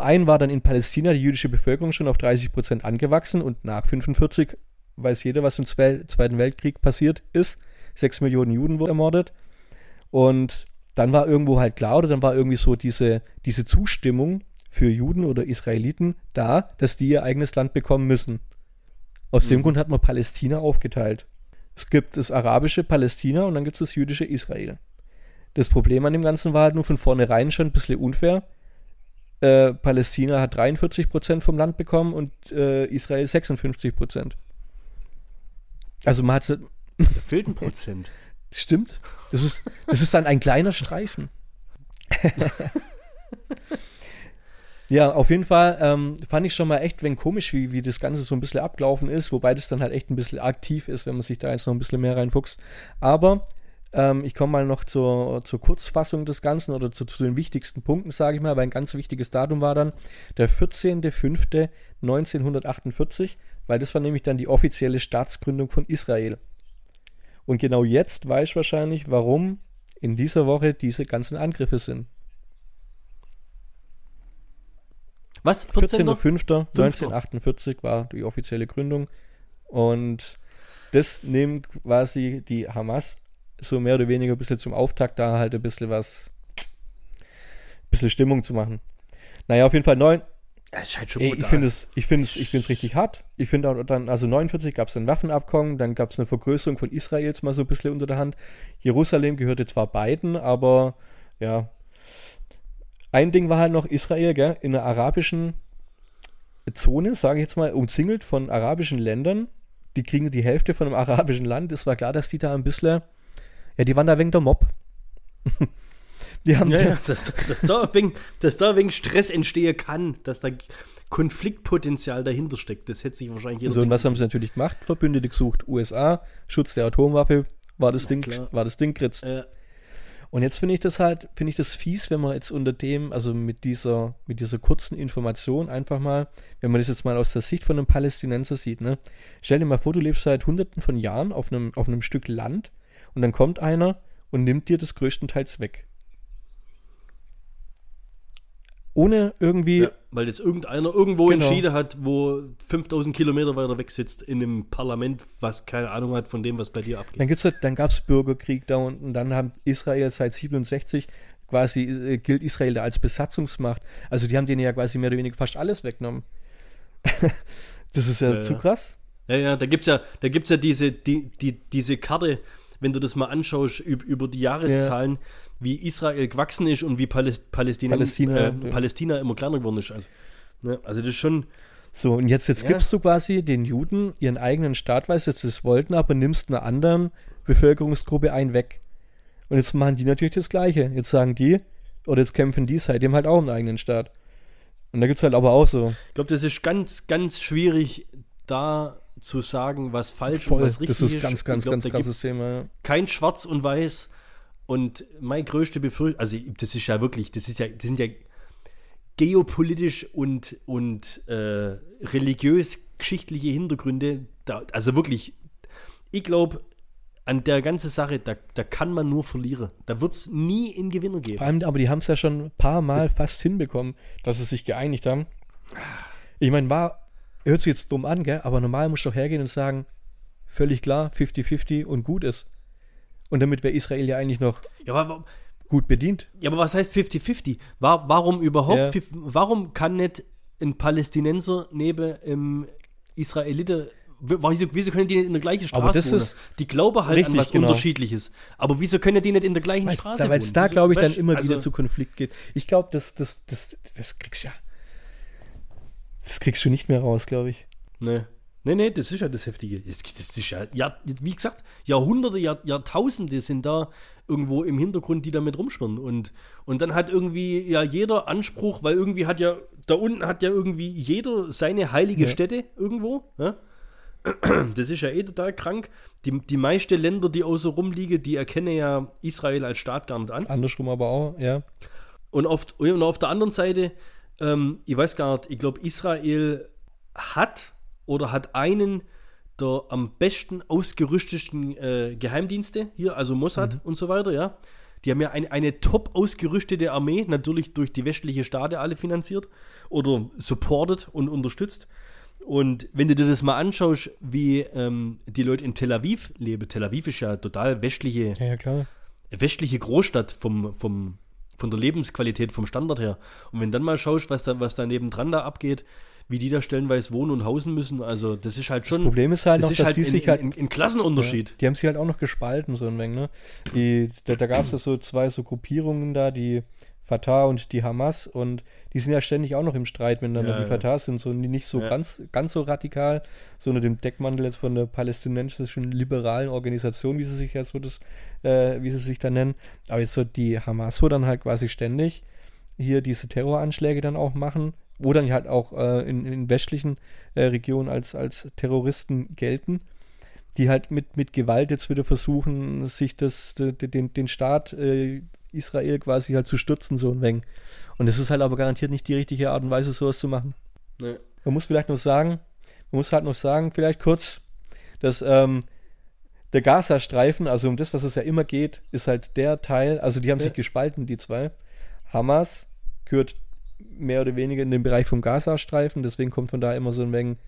einen war dann in Palästina die jüdische Bevölkerung schon auf 30% angewachsen und nach 45 weiß jeder, was im Zweiten Weltkrieg passiert ist. 6 Millionen Juden wurden ermordet und dann war irgendwo halt klar oder dann war irgendwie so diese Zustimmung für Juden oder Israeliten da, dass die ihr eigenes Land bekommen müssen. Aus dem Grund hat man Palästina aufgeteilt. Es gibt das arabische Palästina und dann gibt es das jüdische Israel. Das Problem an dem Ganzen war halt nur von vornherein schon ein bisschen unfair. Palästina hat 43% vom Land bekommen und Israel 56%. Also man hat so... Da fehlt ein Prozent. Stimmt. Das ist dann ein kleiner Streifen. Ja, auf jeden Fall fand ich schon mal echt wenn komisch, wie das Ganze so ein bisschen abgelaufen ist, wobei das dann halt echt ein bisschen aktiv ist, wenn man sich da jetzt noch ein bisschen mehr reinfuchst. Aber... ich komme mal noch zur Kurzfassung des Ganzen oder zu den wichtigsten Punkten, sage ich mal, weil ein ganz wichtiges Datum war dann der 14.05.1948, weil das war nämlich dann die offizielle Staatsgründung von Israel. Und genau jetzt weiß wahrscheinlich, warum in dieser Woche diese ganzen Angriffe sind. Was? 14.05.1948 war die offizielle Gründung und das nehmen quasi die Hamas so mehr oder weniger ein bisschen zum Auftakt da halt ein bisschen Stimmung zu machen. Naja, auf jeden Fall ich finde es richtig hart. Ich finde auch dann, also 49 gab es ein Waffenabkommen, dann gab es eine Vergrößerung von Israels mal so ein bisschen unter der Hand. Jerusalem gehörte zwar beiden, aber ja. Ein Ding war halt noch Israel, gell, in einer arabischen Zone, sage ich jetzt mal, umzingelt von arabischen Ländern. Die kriegen die Hälfte von einem arabischen Land. Es war klar, dass die da ein bisschen... Ja, die waren da wegen der Mob. Die haben dass da wegen Stress entstehen kann, dass da Konfliktpotenzial dahinter steckt. Das hätte sich wahrscheinlich jeder. So, und was haben sie natürlich gemacht? Verbündete gesucht. USA, Schutz der Atomwaffe, war das Ding kritzt. Und jetzt finde ich das fies, wenn man jetzt unter dem, also mit dieser kurzen Information einfach mal, wenn man das jetzt mal aus der Sicht von einem Palästinenser sieht, ne? Stell dir mal vor, du lebst seit Hunderten von Jahren auf einem Stück Land. Und dann kommt einer und nimmt dir das größtenteils weg. Ohne irgendwie... Ja, weil das irgendeiner irgendwo entschieden hat, wo 5000 Kilometer weiter weg sitzt in einem Parlament, was keine Ahnung hat von dem, was bei dir abgeht. Dann gab es Bürgerkrieg da unten, dann haben Israel seit 67 quasi, gilt Israel da als Besatzungsmacht. Also die haben denen ja quasi mehr oder weniger fast alles weggenommen. Das ist ja zu krass. Ja, da gibt's ja diese Karte, wenn du das mal anschaust, über die Jahreszahlen, wie Israel gewachsen ist und wie Palästina immer kleiner geworden ist. Also das ist schon... So, und jetzt gibst du quasi den Juden ihren eigenen Staat, weil sie das wollten, aber nimmst einer anderen Bevölkerungsgruppe einen weg. Und jetzt machen die natürlich das Gleiche. Jetzt sagen die, oder jetzt kämpfen die seitdem halt auch einen eigenen Staat. Und da gibt es halt aber auch so... Ich glaube, das ist ganz, ganz schwierig, da zu sagen, was falsch und was richtig ist. Das ist ganz krasses Thema. Ja. Kein Schwarz und Weiß. Und meine größte Befürchtung, also das ist ja wirklich, das sind ja geopolitisch und religiös geschichtliche Hintergründe. Da, also wirklich, ich glaube, an der ganzen Sache, da kann man nur verlieren. Da wird es nie einen Gewinner geben. Vor allem, aber die haben es ja schon ein paar Mal fast hinbekommen, dass sie sich geeinigt haben. Ich meine, hört sich jetzt dumm an, gell? Aber normal musst du doch hergehen und sagen, völlig klar, 50-50 und gut ist. Und damit wäre Israel ja eigentlich noch gut bedient. Ja, aber was heißt 50-50? Warum überhaupt? Ja. Warum kann nicht ein Palästinenser neben einem Israeliter, wieso können die nicht in der gleichen Straße wohnen? Die glauben halt richtig, an was Unterschiedliches. Aber wieso können die nicht in der gleichen Straße wohnen? Weil es da, glaube ich, dann immer wieder zu Konflikt geht. Ich glaube, das kriegst du ja. Das kriegst du nicht mehr raus, glaube ich. Nee, das ist ja das Heftige. Das ist ja, wie gesagt, Jahrhunderte, Jahrtausende sind da irgendwo im Hintergrund, die damit rumschwirren. Und dann hat irgendwie ja jeder Anspruch, weil irgendwie hat ja, da unten hat ja irgendwie jeder seine heilige Stätte irgendwo. Ja? Das ist ja total krank. Die meisten Länder, die außer rumliegen, die erkennen ja Israel als Staat gar nicht an. Andersrum aber auch, ja. Und auf der anderen Seite, ich weiß gar nicht, ich glaube, Israel hat einen der am besten ausgerüsteten Geheimdienste hier, also Mossad und so weiter, ja. Die haben ja eine top ausgerüstete Armee, natürlich durch die westliche Staaten alle finanziert oder supported und unterstützt. Und wenn du dir das mal anschaust, wie die Leute in Tel Aviv leben, Tel Aviv ist ja total westliche Großstadt von der Lebensqualität, vom Standard her. Und wenn du dann mal schaust, was da nebendran da abgeht, wie die da stellenweise wohnen und hausen müssen. Also das ist halt schon... Das Problem ist halt noch, dass die sich halt... in Klassenunterschied. Ja, die haben sich halt auch noch gespalten, so ein wenig, ne? Da gab es ja so zwei so Gruppierungen da, die Fatah und die Hamas, und die sind ja ständig auch noch im Streit miteinander. Die Fatah sind so nicht so ganz so radikal, so unter dem Deckmantel jetzt von der palästinensischen liberalen Organisation, wie sie sich ja so wie sie sich da nennen. Aber jetzt so die Hamas, wo dann halt quasi ständig hier diese Terroranschläge dann auch machen, wo dann halt auch in westlichen Regionen als Terroristen gelten, die halt mit Gewalt jetzt wieder versuchen, sich den Staat Israel quasi halt zu stürzen, so ein wenig. Und es ist halt aber garantiert nicht die richtige Art und Weise, sowas zu machen. Nee. Man muss halt noch sagen, vielleicht kurz, dass der Gaza-Streifen, also um das, was es ja immer geht, ist halt der Teil, also die haben sich gespalten, die zwei. Hamas gehört mehr oder weniger in den Bereich vom Gaza-Streifen, deswegen kommt von da immer so ein wenig,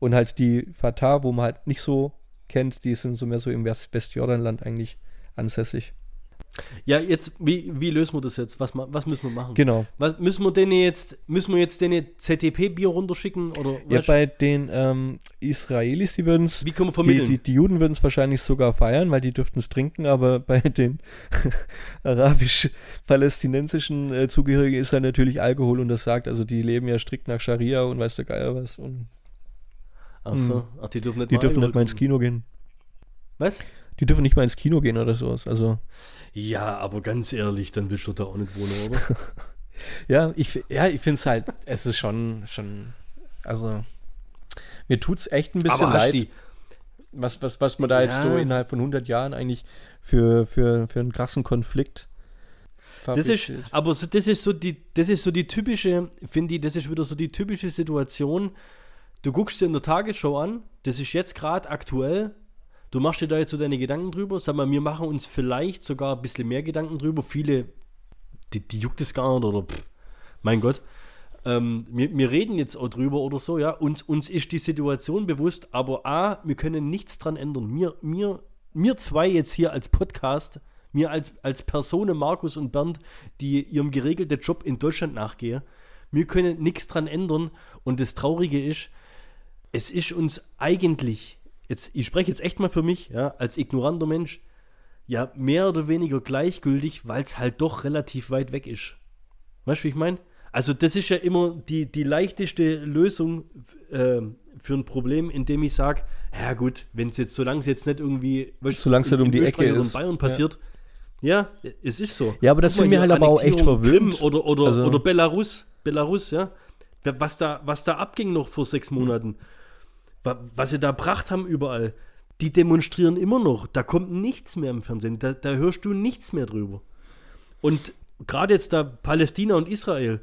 und halt die Fatah, wo man halt nicht so kennt, die sind so mehr so im Westjordanland eigentlich ansässig. Ja, jetzt, wie lösen wir das jetzt? Was müssen wir machen? Genau. Müssen wir jetzt denen ZDP-Bier runterschicken? Oder ja, bei den Israelis, die würden es... Wie können wir vermitteln? Die Juden würden es wahrscheinlich sogar feiern, weil die dürften es trinken, aber bei den arabisch-palästinensischen Zugehörigen ist halt natürlich Alkohol untersagt. Also die leben ja strikt nach Scharia und weiß der Geier was. Die dürfen nicht mal ins Kino gehen. Was? Die dürfen nicht mal ins Kino gehen oder sowas. Also. Ja, aber ganz ehrlich, dann willst du da auch nicht wohnen, oder? ich finde es halt, es ist schon, also mir tut es echt ein bisschen leid, was man da jetzt so innerhalb von 100 Jahren eigentlich für einen krassen Konflikt fabriziert. Das ist wieder so die typische Situation, du guckst dir in der Tagesschau an, das ist jetzt gerade aktuell. Du machst dir da jetzt so deine Gedanken drüber. Sag mal, wir machen uns vielleicht sogar ein bisschen mehr Gedanken drüber. Viele, die juckt es gar nicht oder mein Gott, wir reden jetzt auch drüber oder so, ja, und uns ist die Situation bewusst, aber A, wir können nichts dran ändern. Wir zwei jetzt hier als Podcast, mir als Personen, Markus und Bernd, die ihrem geregelten Job in Deutschland nachgehen, wir können nichts dran ändern. Und das Traurige ist, es ist uns eigentlich, jetzt, ich spreche jetzt echt mal für mich, ja, als ignoranter Mensch, ja, mehr oder weniger gleichgültig, weil es halt doch relativ weit weg ist. Weißt du, wie ich meine? Also das ist ja immer die leichteste Lösung für ein Problem, indem ich sage, ja gut, wenn es jetzt, solange es jetzt nicht irgendwie, weißt, solange es nicht um die Ecke ist, in Bayern passiert, ja. Ja, es ist so. Ja, aber das sind mir halt aber auch echt verwirrend. Oder Belarus, ja. Was da abging noch vor 6 Monaten, was sie da gebracht haben überall, die demonstrieren immer noch, da kommt nichts mehr im Fernsehen, da hörst du nichts mehr drüber. Und gerade jetzt da Palästina und Israel,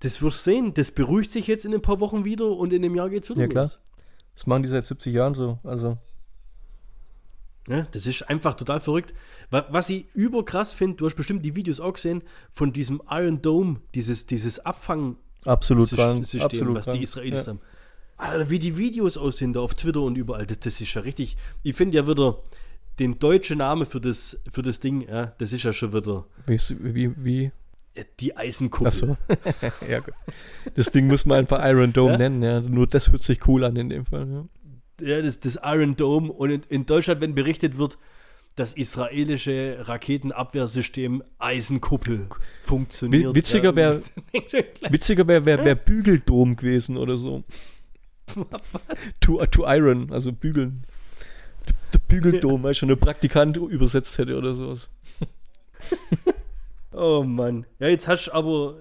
das wirst du sehen, das beruhigt sich jetzt in ein paar Wochen wieder und in einem Jahr geht's wieder los. Ja klar, das machen die seit 70 Jahren so, also. Ja, das ist einfach total verrückt. Was ich überkrass finde, du hast bestimmt die Videos auch gesehen, von diesem Iron Dome, dieses Abfangen. Absolut krank. Was die Israelis haben. Alter, wie die Videos aussehen da auf Twitter und überall, das ist ja richtig. Ich finde ja wieder den deutschen Namen für das Ding, ja, das ist ja schon wieder. Wie? Die Eisenkuppel. Ach so. Ja, gut. Das Ding muss man einfach Iron Dome nennen, ja. Nur das hört sich cool an in dem Fall. Ja, das Iron Dome. Und in Deutschland, wenn berichtet wird, das israelische Raketenabwehrsystem Eisenkuppel funktioniert. Witziger wäre Bügeldom gewesen oder so. To Iron, also bügeln. Der Bügeldom, weil schon eine Praktikant übersetzt hätte oder sowas. Oh Mann. Ja, jetzt hast du aber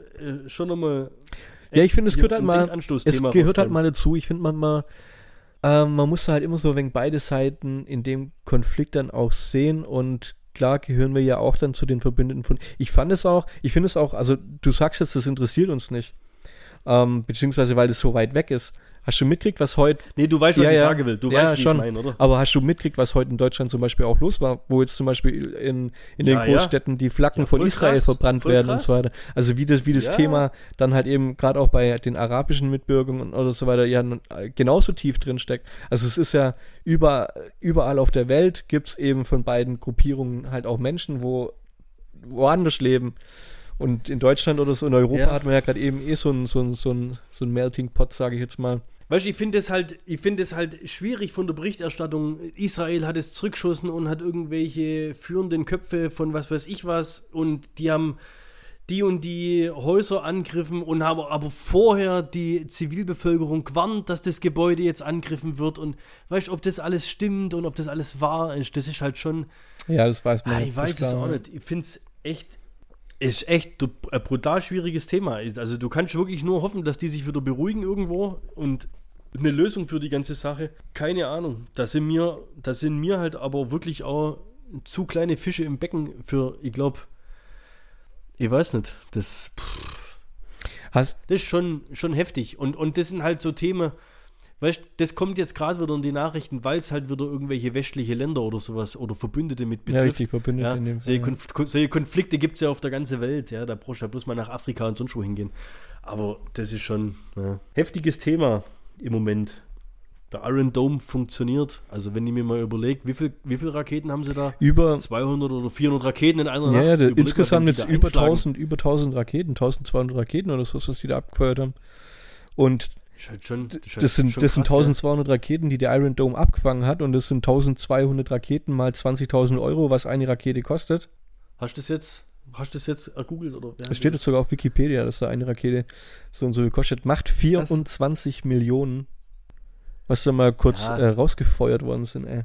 schon nochmal. Ja, ich finde, es gehört halt mal dazu. Ich finde manchmal, man muss halt immer so wegen beide Seiten in dem Konflikt dann auch sehen, und klar gehören wir ja auch dann zu den Verbündeten von. Ich finde es auch, also du sagst jetzt, das interessiert uns nicht. Beziehungsweise, weil das so weit weg ist. Hast du mitgekriegt, was heute. Nee, du weißt, was ich sagen will. Du weißt, wie schon, ich meine, oder? Aber hast du mitgekriegt, was heute in Deutschland zum Beispiel auch los war, wo jetzt zum Beispiel in den Großstädten die Flaggen von Israel verbrannt werden und so weiter. Also wie das Thema dann halt eben gerade auch bei den arabischen Mitbürgern oder so weiter ja genauso tief drin steckt. Also es ist ja überall auf der Welt gibt es eben von beiden Gruppierungen halt auch Menschen, wo woanders leben. Und in Deutschland oder so in Europa hat man ja gerade eben so ein Melting Pot, sage ich jetzt mal. Weißt du, ich finde es halt schwierig von der Berichterstattung. Israel hat es zurückgeschossen und hat irgendwelche führenden Köpfe von was weiß ich was, und die haben die und die Häuser angegriffen und haben aber vorher die Zivilbevölkerung gewarnt, dass das Gebäude jetzt angegriffen wird, und weißt du, ob das alles stimmt und ob das alles wahr ist, das ist halt schon. Ja, das weiß man. Ich weiß es auch nicht. Ich finde es echt. Ist echt ein brutal schwieriges Thema. Also du kannst wirklich nur hoffen, dass die sich wieder beruhigen irgendwo und eine Lösung für die ganze Sache. Keine Ahnung. Das sind mir halt aber wirklich auch zu kleine Fische im Becken für, ich glaube, ich weiß nicht. Das ist schon heftig. Und das sind halt so Themen, weißt, das kommt jetzt gerade wieder in die Nachrichten, weil es halt wieder irgendwelche westliche Länder oder sowas oder Verbündete mit betrifft. Ja, richtig, Verbündete in dem Fall. Solche Konflikte gibt es ja auf der ganzen Welt, ja, da brauchst du ja bloß mal nach Afrika und sonst wo hingehen. Aber das ist schon heftiges Thema im Moment. Der Iron Dome funktioniert, also wenn ich mir mal überlege, wie viel Raketen haben sie da? Über 200 oder 400 Raketen in einer Nacht. Ja, insgesamt jetzt über 1000 Raketen, 1200 Raketen oder so, was die da abgefeuert haben. Und Das sind 1200 Raketen, die der Iron Dome abgefangen hat, und das sind 1200 Raketen mal 20.000 Euro, was eine Rakete kostet. Hast du das jetzt ergoogelt? Oder? Das steht jetzt sogar auf Wikipedia, dass da eine Rakete so und so gekostet. Macht 24 Millionen, was da mal kurz rausgefeuert worden sind, ey.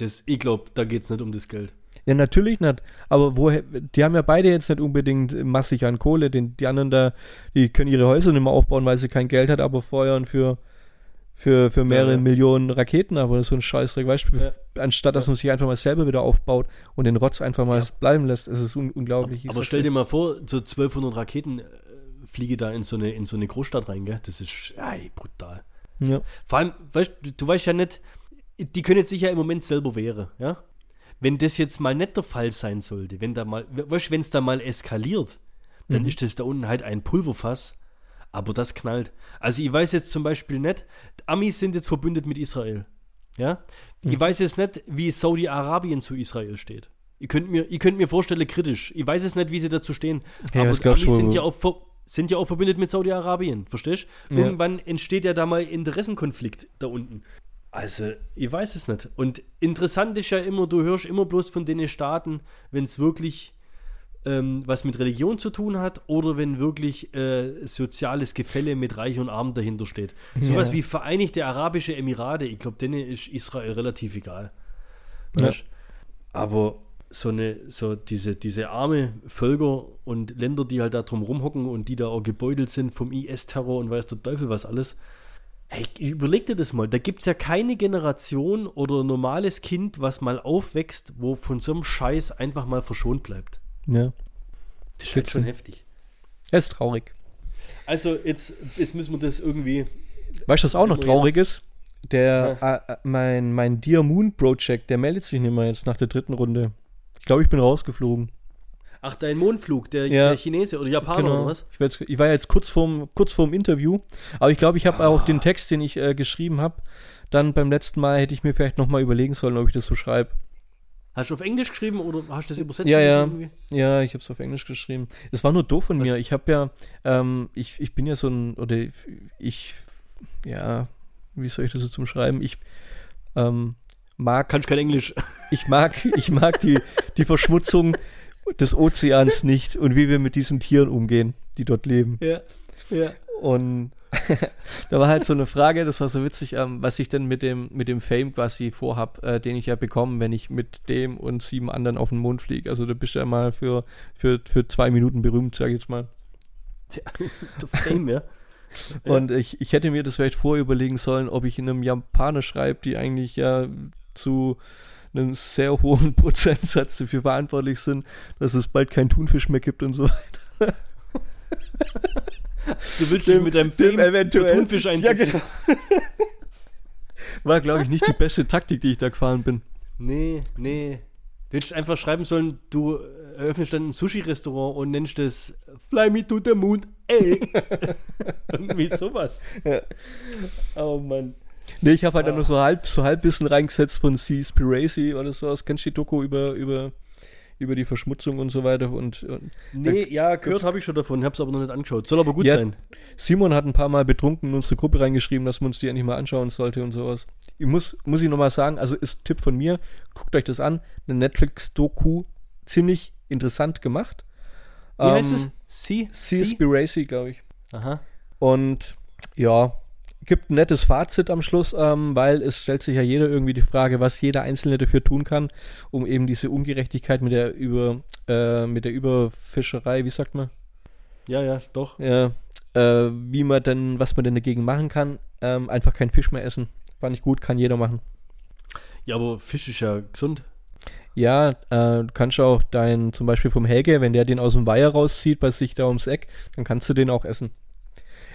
Ich glaube, da geht es nicht um das Geld. Ja, natürlich nicht. Aber woher? Die haben ja beide jetzt nicht unbedingt massig an Kohle. Die anderen da, die können ihre Häuser nicht mehr aufbauen, weil sie kein Geld hat, aber feuern für mehrere Millionen Raketen ab oder so ein Scheißdreck. Weißt du, anstatt dass man sich einfach mal selber wieder aufbaut und den Rotz einfach mal bleiben lässt. Es ist unglaublich. Aber stell dir mal vor, so 1200 Raketen fliege da in so eine Großstadt rein, gell? Das ist brutal. Ja. Vor allem, weißt du, weißt ja nicht, die können jetzt sich ja im Moment selber wehren, ja? Wenn das jetzt mal nicht der Fall sein sollte, wenn es da mal eskaliert, dann ist das da unten halt ein Pulverfass, aber das knallt. Also ich weiß jetzt zum Beispiel nicht, Amis sind jetzt verbündet mit Israel, ja? Ich weiß jetzt nicht, wie Saudi-Arabien zu Israel steht. Ihr könnt mir vorstellen, kritisch. Ich weiß es nicht, wie sie dazu stehen, hey, aber die Amis sind ja auch verbündet mit Saudi-Arabien, verstehst du? Ja. Irgendwann entsteht ja da mal Interessenkonflikt da unten. Also, ich weiß es nicht. Und interessant ist ja immer, du hörst immer bloß von den Staaten, wenn es wirklich was mit Religion zu tun hat oder wenn wirklich soziales Gefälle mit Reich und Arm dahinter steht. Sowas wie Vereinigte Arabische Emirate, ich glaube, denen ist Israel relativ egal. Ja. Aber diese arme Völker und Länder, die halt da drum rumhocken und die da auch gebeutelt sind vom IS-Terror und weiß der Teufel was alles. Hey, überleg dir das mal, da gibt es ja keine Generation oder normales Kind, was mal aufwächst, wo von so einem Scheiß einfach mal verschont bleibt. Ja. Das ist halt schon heftig. Das ist traurig. Also jetzt müssen wir das irgendwie... Weißt du, was auch noch traurig ist? Mein Dear Moon Project, der meldet sich nicht mehr jetzt nach der 3. Runde. Ich glaube, ich bin rausgeflogen. Ach, dein Mondflug, der Chinese oder Japaner oder was? Ich war jetzt kurz vorm Interview, aber ich glaube, ich habe auch den Text, den ich geschrieben habe, dann beim letzten Mal hätte ich mir vielleicht nochmal überlegen sollen, ob ich das so schreibe. Hast du auf Englisch geschrieben oder hast du das übersetzt? Ja, ich habe es auf Englisch geschrieben. Es war nur doof von mir. Ich habe ja, ich bin ja so ein, oder wie soll ich das jetzt umschreiben? Ich mag... Kannst kein Englisch. Ich mag die Verschmutzung des Ozeans nicht und wie wir mit diesen Tieren umgehen, die dort leben. Ja. Und da war halt so eine Frage, das war so witzig, was ich denn mit dem Fame quasi vorhab, den ich ja bekomme, wenn ich mit dem und 7 anderen auf den Mond fliege. Also da bist du ja mal für 2 Minuten berühmt, sag ich jetzt mal. Ja, der Fame, ja. Und ich hätte mir das vielleicht vorüberlegen sollen, ob ich in einem Japaner schreibe, die eigentlich ja zu einem sehr hohen Prozentsatz dafür verantwortlich sind, dass es bald keinen Thunfisch mehr gibt und so weiter. Du willst mit deinem Film eventuell Thunfisch einsetzen. Ja, genau. War, glaube ich, nicht die beste Taktik, die ich da gefahren bin. Nee. Du hättest einfach schreiben sollen, du eröffnest dann ein Sushi-Restaurant und nennst es Fly Me to the Moon, ey. Irgendwie sowas. Ja. Oh Mann. Nee, ich habe halt dann nur so halb bisschen reingesetzt von C Spiracy oder sowas. Kennst du die Doku über die Verschmutzung und so weiter? Und nee, ja, gehört habe ich schon davon, hab's aber noch nicht angeschaut. Soll aber gut sein. Simon hat ein paar Mal betrunken in unsere Gruppe reingeschrieben, dass man uns die endlich mal anschauen sollte und sowas. Ich muss ich nochmal sagen, also ist Tipp von mir, guckt euch das an. Eine Netflix-Doku, ziemlich interessant gemacht. Wie heißt es? C Spiracy, glaube ich. Aha. Und ja, gibt ein nettes Fazit am Schluss, weil es stellt sich ja jeder irgendwie die Frage, was jeder Einzelne dafür tun kann, um eben diese Ungerechtigkeit mit der Überfischerei, wie sagt man? Ja, doch. Ja, was man denn dagegen machen kann, einfach keinen Fisch mehr essen. Fand ich gut, kann jeder machen. Ja, aber Fisch ist ja gesund. Ja, du kannst auch zum Beispiel vom Helge, wenn der den aus dem Weiher rauszieht, bei sich da ums Eck, dann kannst du den auch essen.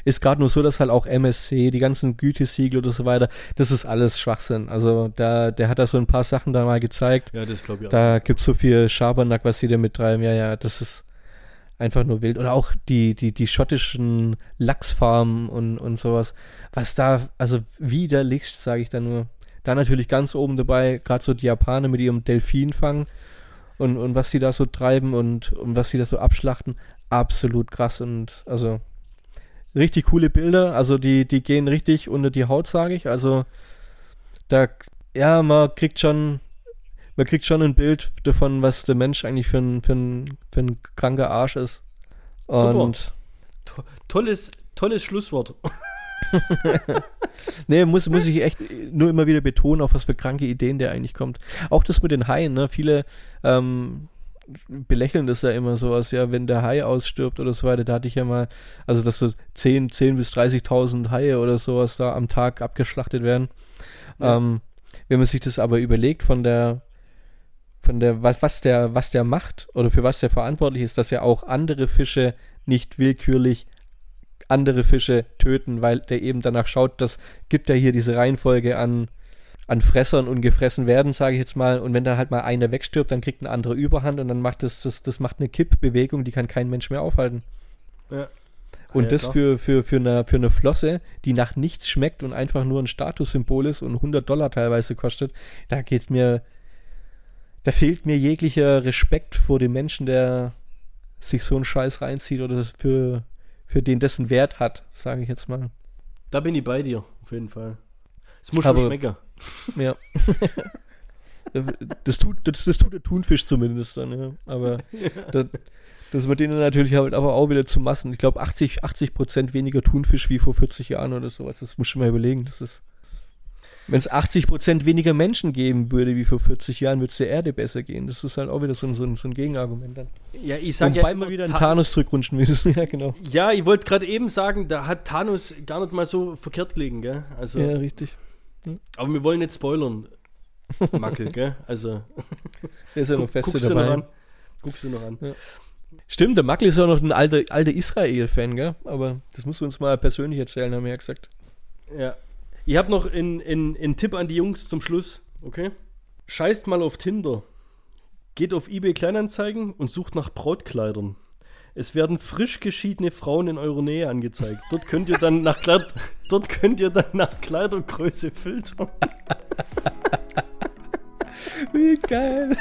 Ist gerade nur so, dass halt auch MSC, die ganzen Gütesiegel oder so weiter, das ist alles Schwachsinn. Also der hat da so ein paar Sachen da mal gezeigt. Ja, das glaube ich auch. Da gibt es so viel Schabernack, was sie da mittreiben. Ja, das ist einfach nur wild. Oder auch die schottischen Lachsfarmen und sowas. Was da, also widerlichst, sage ich da nur. Da natürlich ganz oben dabei, gerade so die Japaner mit ihrem Delfinfang und was sie da so treiben und was sie da so abschlachten. Absolut krass und also... Richtig coole Bilder, also die gehen richtig unter die Haut, sage ich. Also da, ja, man kriegt schon ein Bild davon, was der Mensch eigentlich für ein kranker Arsch ist. Und super. Tolles Schlusswort. Nee, muss ich echt nur immer wieder betonen, auf was für kranke Ideen der eigentlich kommt. Auch das mit den Haien, ne? Viele belächeln das ja immer so aus, ja, wenn der Hai ausstirbt oder so weiter, da hatte ich ja mal, also dass so 10 bis 30.000 Haie oder sowas da am Tag abgeschlachtet werden. Ja. Wenn man sich das aber überlegt von der was der macht oder für was der verantwortlich ist, dass ja auch andere Fische nicht willkürlich andere Fische töten, weil der eben danach schaut, das gibt ja hier diese Reihenfolge an an Fressern und gefressen werden, sage ich jetzt mal. Und wenn dann halt mal einer wegstirbt, dann kriegt ein anderer Überhand und dann macht das macht eine Kippbewegung, die kann kein Mensch mehr aufhalten. Ja. Und ja, das für eine Flosse, die nach nichts schmeckt und einfach nur ein Statussymbol ist und $100 teilweise kostet, da fehlt mir jeglicher Respekt vor dem Menschen, der sich so einen Scheiß reinzieht oder für den dessen Wert hat, sage ich jetzt mal. Da bin ich bei dir, auf jeden Fall. Es muss schon schmecken. Ja. das tut der Thunfisch zumindest dann, ja. Aber ja. Das wird denen natürlich halt aber auch wieder zu Massen. Ich glaube 80% weniger Thunfisch wie vor 40 Jahren oder sowas. Das muss ich mal überlegen. Wenn es 80% weniger Menschen geben würde wie vor 40 Jahren, würde es der Erde besser gehen. Das ist halt auch wieder so ein Gegenargument dann. Ja, ich sage ja, wobei wir wieder einen Thanos zurückrutschen müssen. Ja, genau. Ja, ich wollte gerade eben sagen, da hat Thanos gar nicht mal so verkehrt gelegen, gell? Also, ja, richtig. Hm. Aber wir wollen nicht spoilern, Mackel, gell? Also, der ist ja noch feste dabei. Guckst du noch an. Ja. Stimmt, der Mackel ist auch noch ein alter Israel-Fan, gell? Aber das musst du uns mal persönlich erzählen, haben wir ja gesagt. Ja. Ich habe noch einen Tipp an die Jungs zum Schluss, okay? Scheißt mal auf Tinder. Geht auf eBay Kleinanzeigen und sucht nach Brautkleidern. Es werden frisch geschiedene Frauen in eurer Nähe angezeigt. Dort könnt ihr dann nach Kleidergröße filtern. Wie geil.